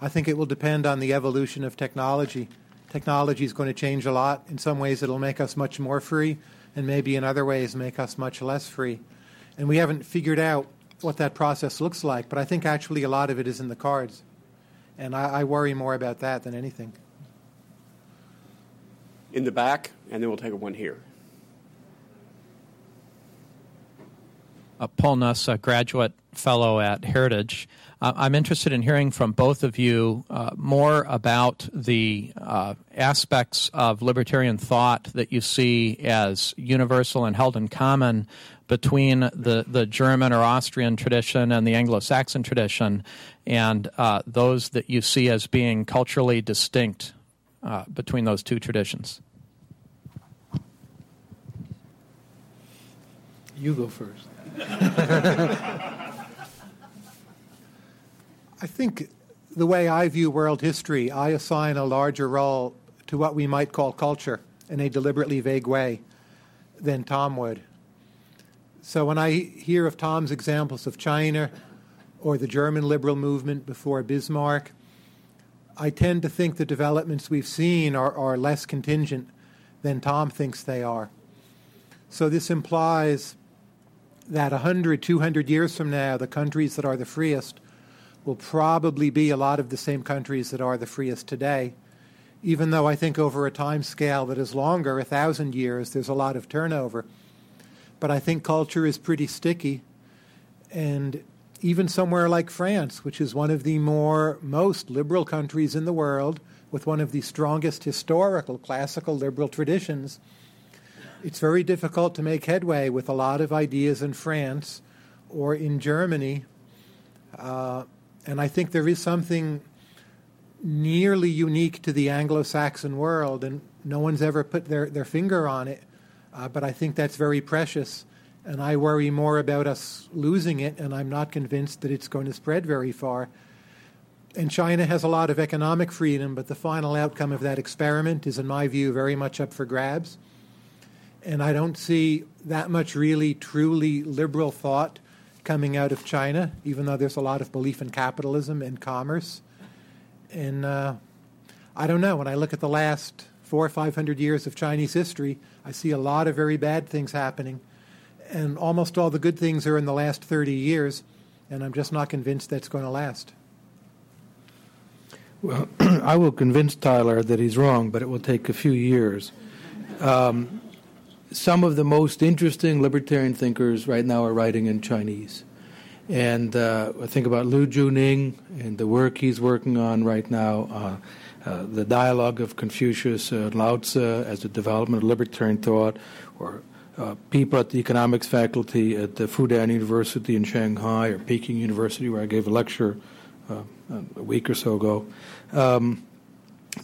I think it will depend on the evolution of technology. Technology is going to change a lot. In some ways, it'll make us much more free, and maybe in other ways make us much less free. And we haven't figured out what that process looks like, but I think actually a lot of it is in the cards. And I, I worry more about that than anything. In the back, and then we'll take one here. Uh, Paul Nuss, a graduate fellow at Heritage. Uh, I'm interested in hearing from both of you uh, more about the uh, aspects of libertarian thought that you see as universal and held in common between the, the German or Austrian tradition and the Anglo-Saxon tradition, and uh, those that you see as being culturally distinct uh, between those two traditions. You go first. I think the way I view world history, I assign a larger role to what we might call culture in a deliberately vague way than Tom would. So when I hear of Tom's examples of China or the German liberal movement before Bismarck, I tend to think the developments we've seen are, are less contingent than Tom thinks they are. So this implies that one hundred, two hundred years from now, the countries that are the freest will probably be a lot of the same countries that are the freest today, even though I think over a time scale that is longer, one thousand years, there's a lot of turnover. But I think culture is pretty sticky. And even somewhere like France, which is one of the more most liberal countries in the world, with one of the strongest historical classical liberal traditions, it's very difficult to make headway with a lot of ideas in France or in Germany. Uh, And I think there is something nearly unique to the Anglo-Saxon world, and no one's ever put their, their finger on it. Uh, but I think that's very precious, and I worry more about us losing it, and I'm not convinced that it's going to spread very far. And China has a lot of economic freedom, but the final outcome of that experiment is, in my view, very much up for grabs. And I don't see that much really, truly liberal thought coming out of China, even though there's a lot of belief in capitalism and commerce. And uh, I don't know, when I look at the last four or five hundred years of Chinese history, I see a lot of very bad things happening. And almost all the good things are in the last thirty years, and I'm just not convinced that's going to last. Well, I will convince Tyler that he's wrong, but it will take a few years. Um, Some of the most interesting libertarian thinkers right now are writing in Chinese. And uh, I think about Lu Juning and the work he's working on right now, uh, uh, the dialogue of Confucius and Lao Tzu as the development of libertarian thought, or uh, people at the economics faculty at the Fudan University in Shanghai or Peking University, where I gave a lecture uh, a week or so ago. Um,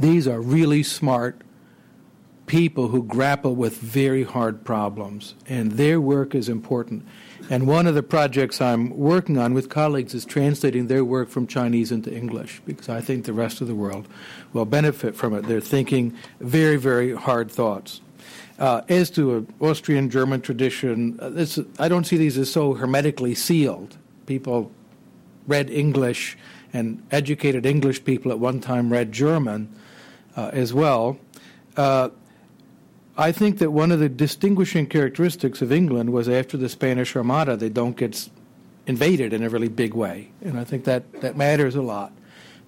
these are really smart people who grapple with very hard problems, and their work is important. And one of the projects I'm working on with colleagues is translating their work from Chinese into English, because I think the rest of the world will benefit from it. They're thinking very, very hard thoughts. Uh, as to an Austrian-German tradition, this, I don't see these as so hermetically sealed. People read English, and educated English people at one time read German uh, as well. Uh, I think that one of the distinguishing characteristics of England was after the Spanish Armada, they don't get invaded in a really big way. And I think that, that matters a lot,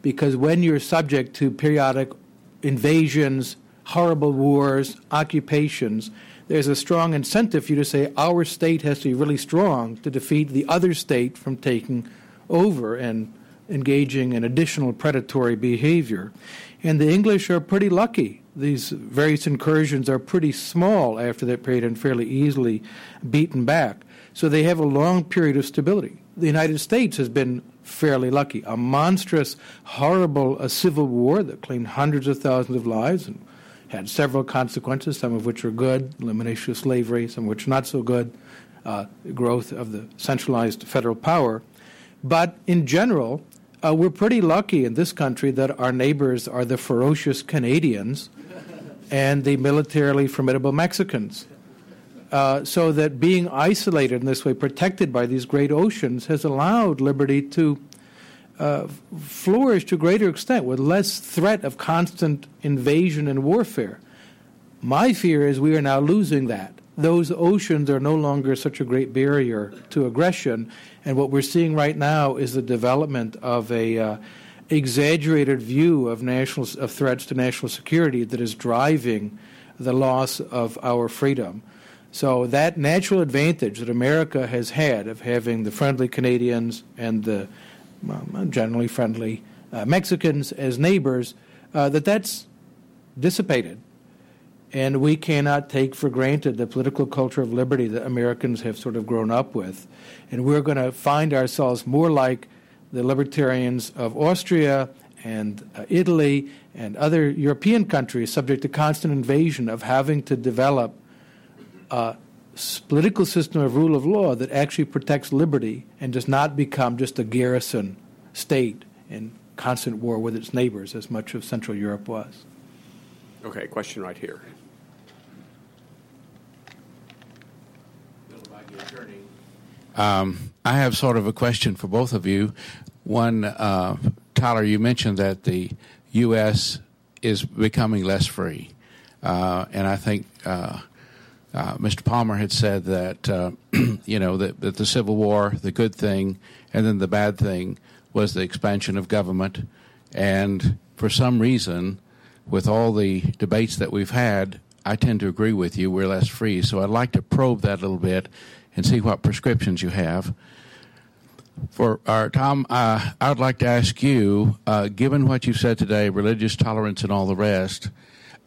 because when you're subject to periodic invasions, horrible wars, occupations, there's a strong incentive for you to say our state has to be really strong to defeat the other state from taking over and engaging in additional predatory behavior. And the English are pretty lucky. These various incursions are pretty small after that period and fairly easily beaten back. So they have a long period of stability. The United States has been fairly lucky. A monstrous, horrible uh, civil war that claimed hundreds of thousands of lives and had several consequences, some of which are good, elimination of slavery, some of which not so good, uh, growth of the centralized federal power. But in general, Uh, we're pretty lucky in this country that our neighbors are the ferocious Canadians and the militarily formidable Mexicans. Uh, so that being isolated in this way, protected by these great oceans, has allowed liberty to uh, flourish to a greater extent with less threat of constant invasion and warfare. My fear is we are now losing that. Those oceans are no longer such a great barrier to aggression, and what we're seeing right now is the development of a uh, exaggerated view of national of threats to national security that is driving the loss of our freedom. So that natural advantage that America has had of having the friendly Canadians and the um, generally friendly uh, Mexicans as neighbors, uh, that that's dissipated. And we cannot take for granted the political culture of liberty that Americans have sort of grown up with. And we're going to find ourselves more like the libertarians of Austria and uh, Italy and other European countries, subject to constant invasion, of having to develop a political system of rule of law that actually protects liberty and does not become just a garrison state in constant war with its neighbors, as much of Central Europe was. Okay, question right here. Um, I have sort of a question for both of you. One, uh, Tyler, you mentioned that the U S is becoming less free. Uh, and I think uh, uh, Mister Palmer had said that, uh, you know, that, that the Civil War, the good thing, and then the bad thing was the expansion of government. And for some reason, with all the debates that we've had, I tend to agree with you. We're less free. So I'd like to probe that a little bit and see what prescriptions you have. For our Tom, uh, I would like to ask you, uh, given what you've said today, religious tolerance and all the rest,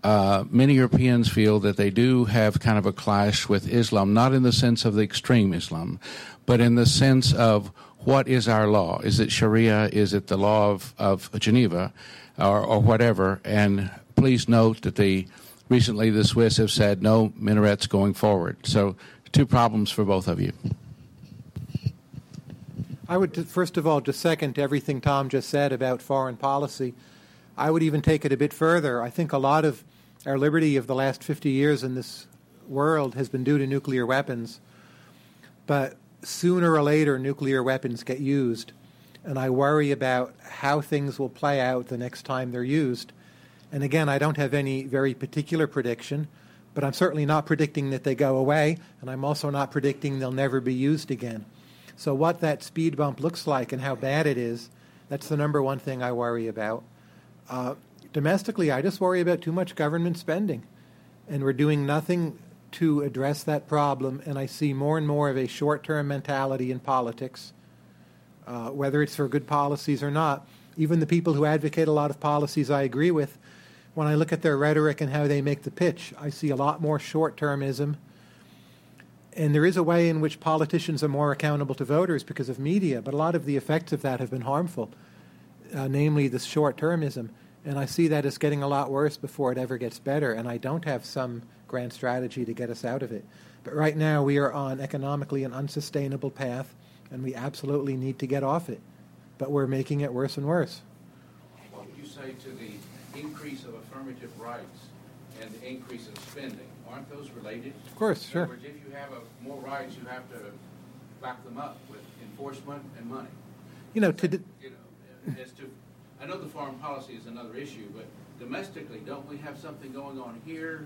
uh, many Europeans feel that they do have kind of a clash with Islam, not in the sense of the extreme Islam, but in the sense of what is our law? Is it Sharia? Is it the law of, of Geneva or, or whatever? And please note that the recently the Swiss have said no minarets going forward. So two problems for both of you. I would, first of all, just second everything Tom just said about foreign policy. I would even take it a bit further. I think a lot of our liberty of the last fifty years in this world has been due to nuclear weapons. But sooner or later, nuclear weapons get used. And I worry about how things will play out the next time they're used. And again, I don't have any very particular prediction, but I'm certainly not predicting that they go away, and I'm also not predicting they'll never be used again. So what that speed bump looks like and how bad it is, that's the number one thing I worry about. Uh, domestically, I just worry about too much government spending, and we're doing nothing to address that problem, and I see more and more of a short-term mentality in politics, uh, whether it's for good policies or not. Even the people who advocate a lot of policies I agree with, when I look at their rhetoric and how they make the pitch, I see a lot more short-termism. And there is a way in which politicians are more accountable to voters because of media, but a lot of the effects of that have been harmful, uh, namely the short-termism. And I see that as getting a lot worse before it ever gets better, and I don't have some grand strategy to get us out of it. But right now we are on economically an unsustainable path, and we absolutely need to get off it. But we're making it worse and worse. What would you say to the increase of affirmative rights and the increase in spending? Aren't those related? Of course, sure. In other words, if you have a, more rights, you have to back them up with enforcement and money. You know, to so, d- you know, as to I know the foreign policy is another issue, but domestically, don't we have something going on here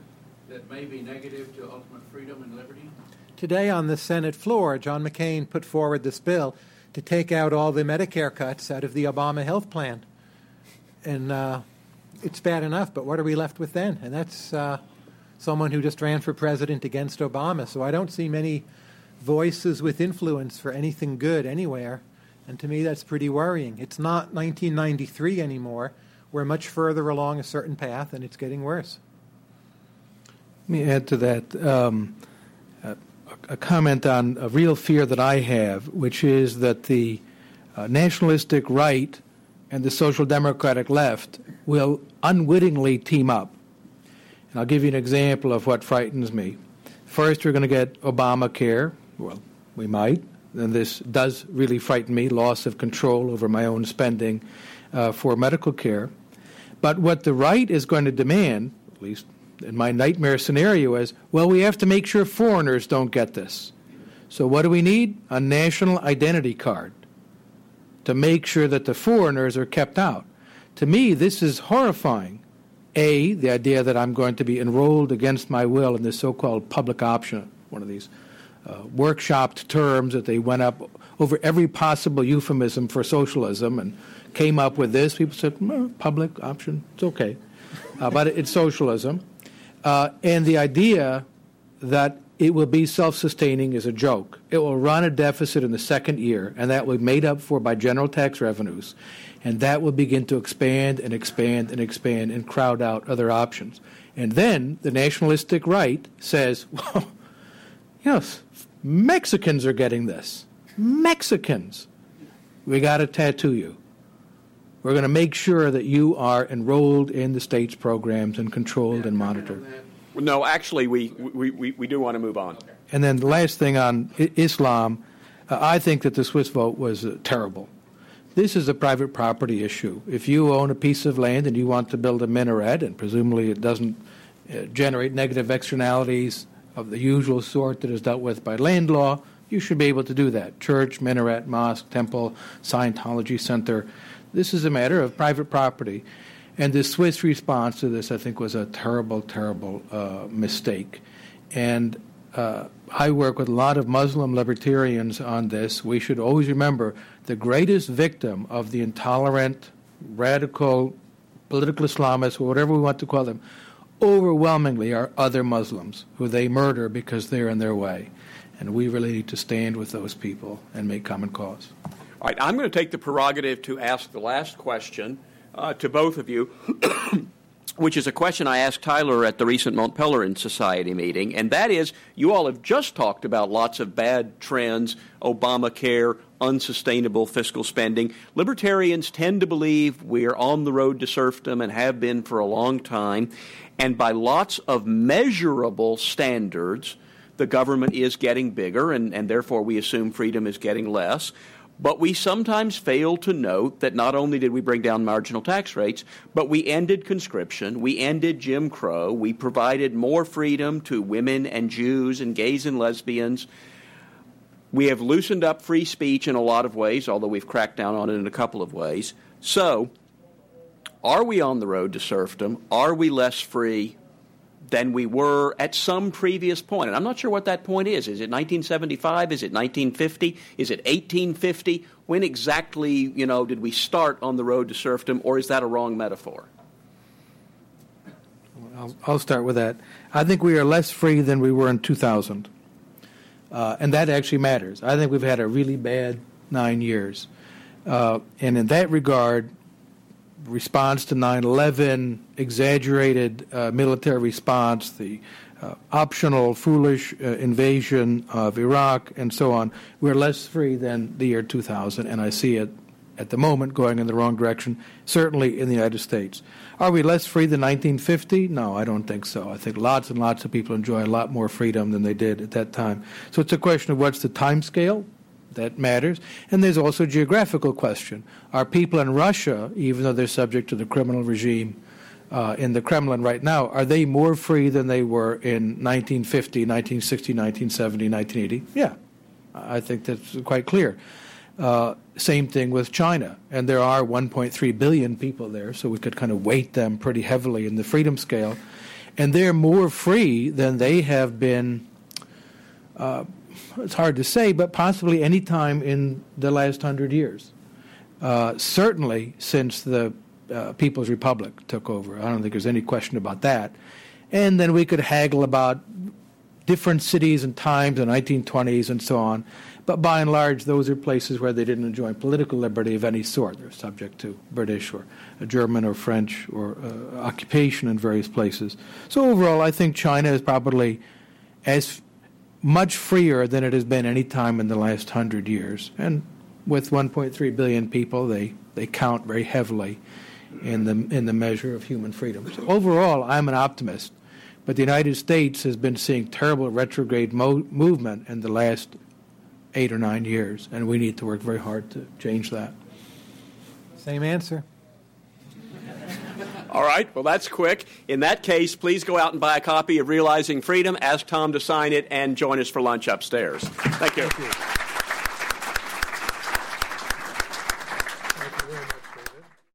that may be negative to ultimate freedom and liberty? Today on the Senate floor, John McCain put forward this bill to take out all the Medicare cuts out of the Obama health plan. And uh, it's bad enough, but what are we left with then? And that's uh, someone who just ran for president against Obama. So I don't see many voices with influence for anything good anywhere. And to me, that's pretty worrying. It's not nineteen ninety-three anymore. We're much further along a certain path, and it's getting worse. Let me add to that um, a, a comment on a real fear that I have, which is that the uh, nationalistic right and the social democratic left will unwittingly team up. And I'll give you an example of what frightens me. First, we're going to get Obamacare. Well, we might. And this does really frighten me, loss of control over my own spending uh, for medical care. But what the right is going to demand, at least in my nightmare scenario, is, well, we have to make sure foreigners don't get this. So what do we need? A national identity card to make sure that the foreigners are kept out. To me, this is horrifying. A, the idea that I'm going to be enrolled against my will in this so-called public option, one of these uh, workshopped terms that they went up over every possible euphemism for socialism and came up with this. People said, mm, public option, it's okay. Uh, but it's socialism. Uh, and the idea that it will be self-sustaining is a joke. It will run a deficit in the second year, and that will be made up for by general tax revenues, and that will begin to expand and expand and expand and crowd out other options. And then the nationalistic right says, well, yes, Mexicans are getting this. Mexicans. We got to tattoo you. We're going to make sure that you are enrolled in the state's programs and controlled and monitored. No, actually, we, we, we, we do want to move on. And then the last thing on Islam, uh, I think that the Swiss vote was uh, terrible. This is a private property issue. If you own a piece of land and you want to build a minaret, and presumably it doesn't uh, generate negative externalities of the usual sort that is dealt with by land law, you should be able to do that. Church, minaret, mosque, temple, Scientology center. This is a matter of private property. And the Swiss response to this, I think, was a terrible, terrible uh, mistake. And uh, I work with a lot of Muslim libertarians on this. We should always remember the greatest victim of the intolerant, radical, political Islamists, or whatever we want to call them, overwhelmingly are other Muslims who they murder because they're in their way. And we really need to stand with those people and make common cause. All right, I'm going to take the prerogative to ask the last question uh, to both of you, which is a question I asked Tyler at the recent Mount Pelerin Society meeting, and that is, you all have just talked about lots of bad trends, Obamacare, unsustainable fiscal spending. Libertarians tend to believe we are on the road to serfdom and have been for a long time, and by lots of measurable standards, the government is getting bigger, and, and therefore we assume freedom is getting less. But we sometimes fail to note that not only did we bring down marginal tax rates, but we ended conscription, we ended Jim Crow, we provided more freedom to women and Jews and gays and lesbians. We have loosened up free speech in a lot of ways, although we've cracked down on it in a couple of ways. So are we on the road to serfdom? Are we less free than we were at some previous point? And I'm not sure what that point is. Is it nineteen seventy-five? Is it nineteen fifty? Is it eighteen fifty? When exactly, you know, did we start on the road to serfdom, or is that a wrong metaphor? I'll, I'll start with that. I think we are less free than we were in two thousand, uh, and that actually matters. I think we've had a really bad nine years. Uh, and in that regard, response to nine eleven, exaggerated uh, military response, the uh, optional foolish uh, invasion of Iraq, and so on, we're less free than the year two thousand, and I see it at the moment going in the wrong direction, certainly in the United States. Are we less free than nineteen fifty? No, I don't think so. I think lots and lots of people enjoy a lot more freedom than they did at that time. So it's a question of what's the time scale. That matters. And there's also a geographical question. Are people in Russia, even though they're subject to the criminal regime uh, in the Kremlin right now, are they more free than they were in nineteen fifty, nineteen sixty, nineteen seventy, nineteen eighty? Yeah, I think that's quite clear. Uh, same thing with China. And there are one point three billion people there, so we could kind of weight them pretty heavily in the freedom scale. And they're more free than they have been uh, it's hard to say, but possibly any time in the last hundred years. Uh, certainly since the uh, People's Republic took over. I don't think there's any question about that. And then we could haggle about different cities and times in the nineteen twenties and so on. But by and large, those are places where they didn't enjoy political liberty of any sort. They're subject to British or German or French or uh, occupation in various places. So overall, I think China is probably as much freer than it has been any time in the last hundred years. And with one point three billion people, they, they count very heavily in the in the measure of human freedom. So overall, I'm an optimist. But the United States has been seeing terrible retrograde mo- movement in the last eight or nine years, and we need to work very hard to change that. Same answer. All right. Well, that's quick. In that case, please go out and buy a copy of Realizing Freedom, ask Tom to sign it, and join us for lunch upstairs. Thank you. Thank you.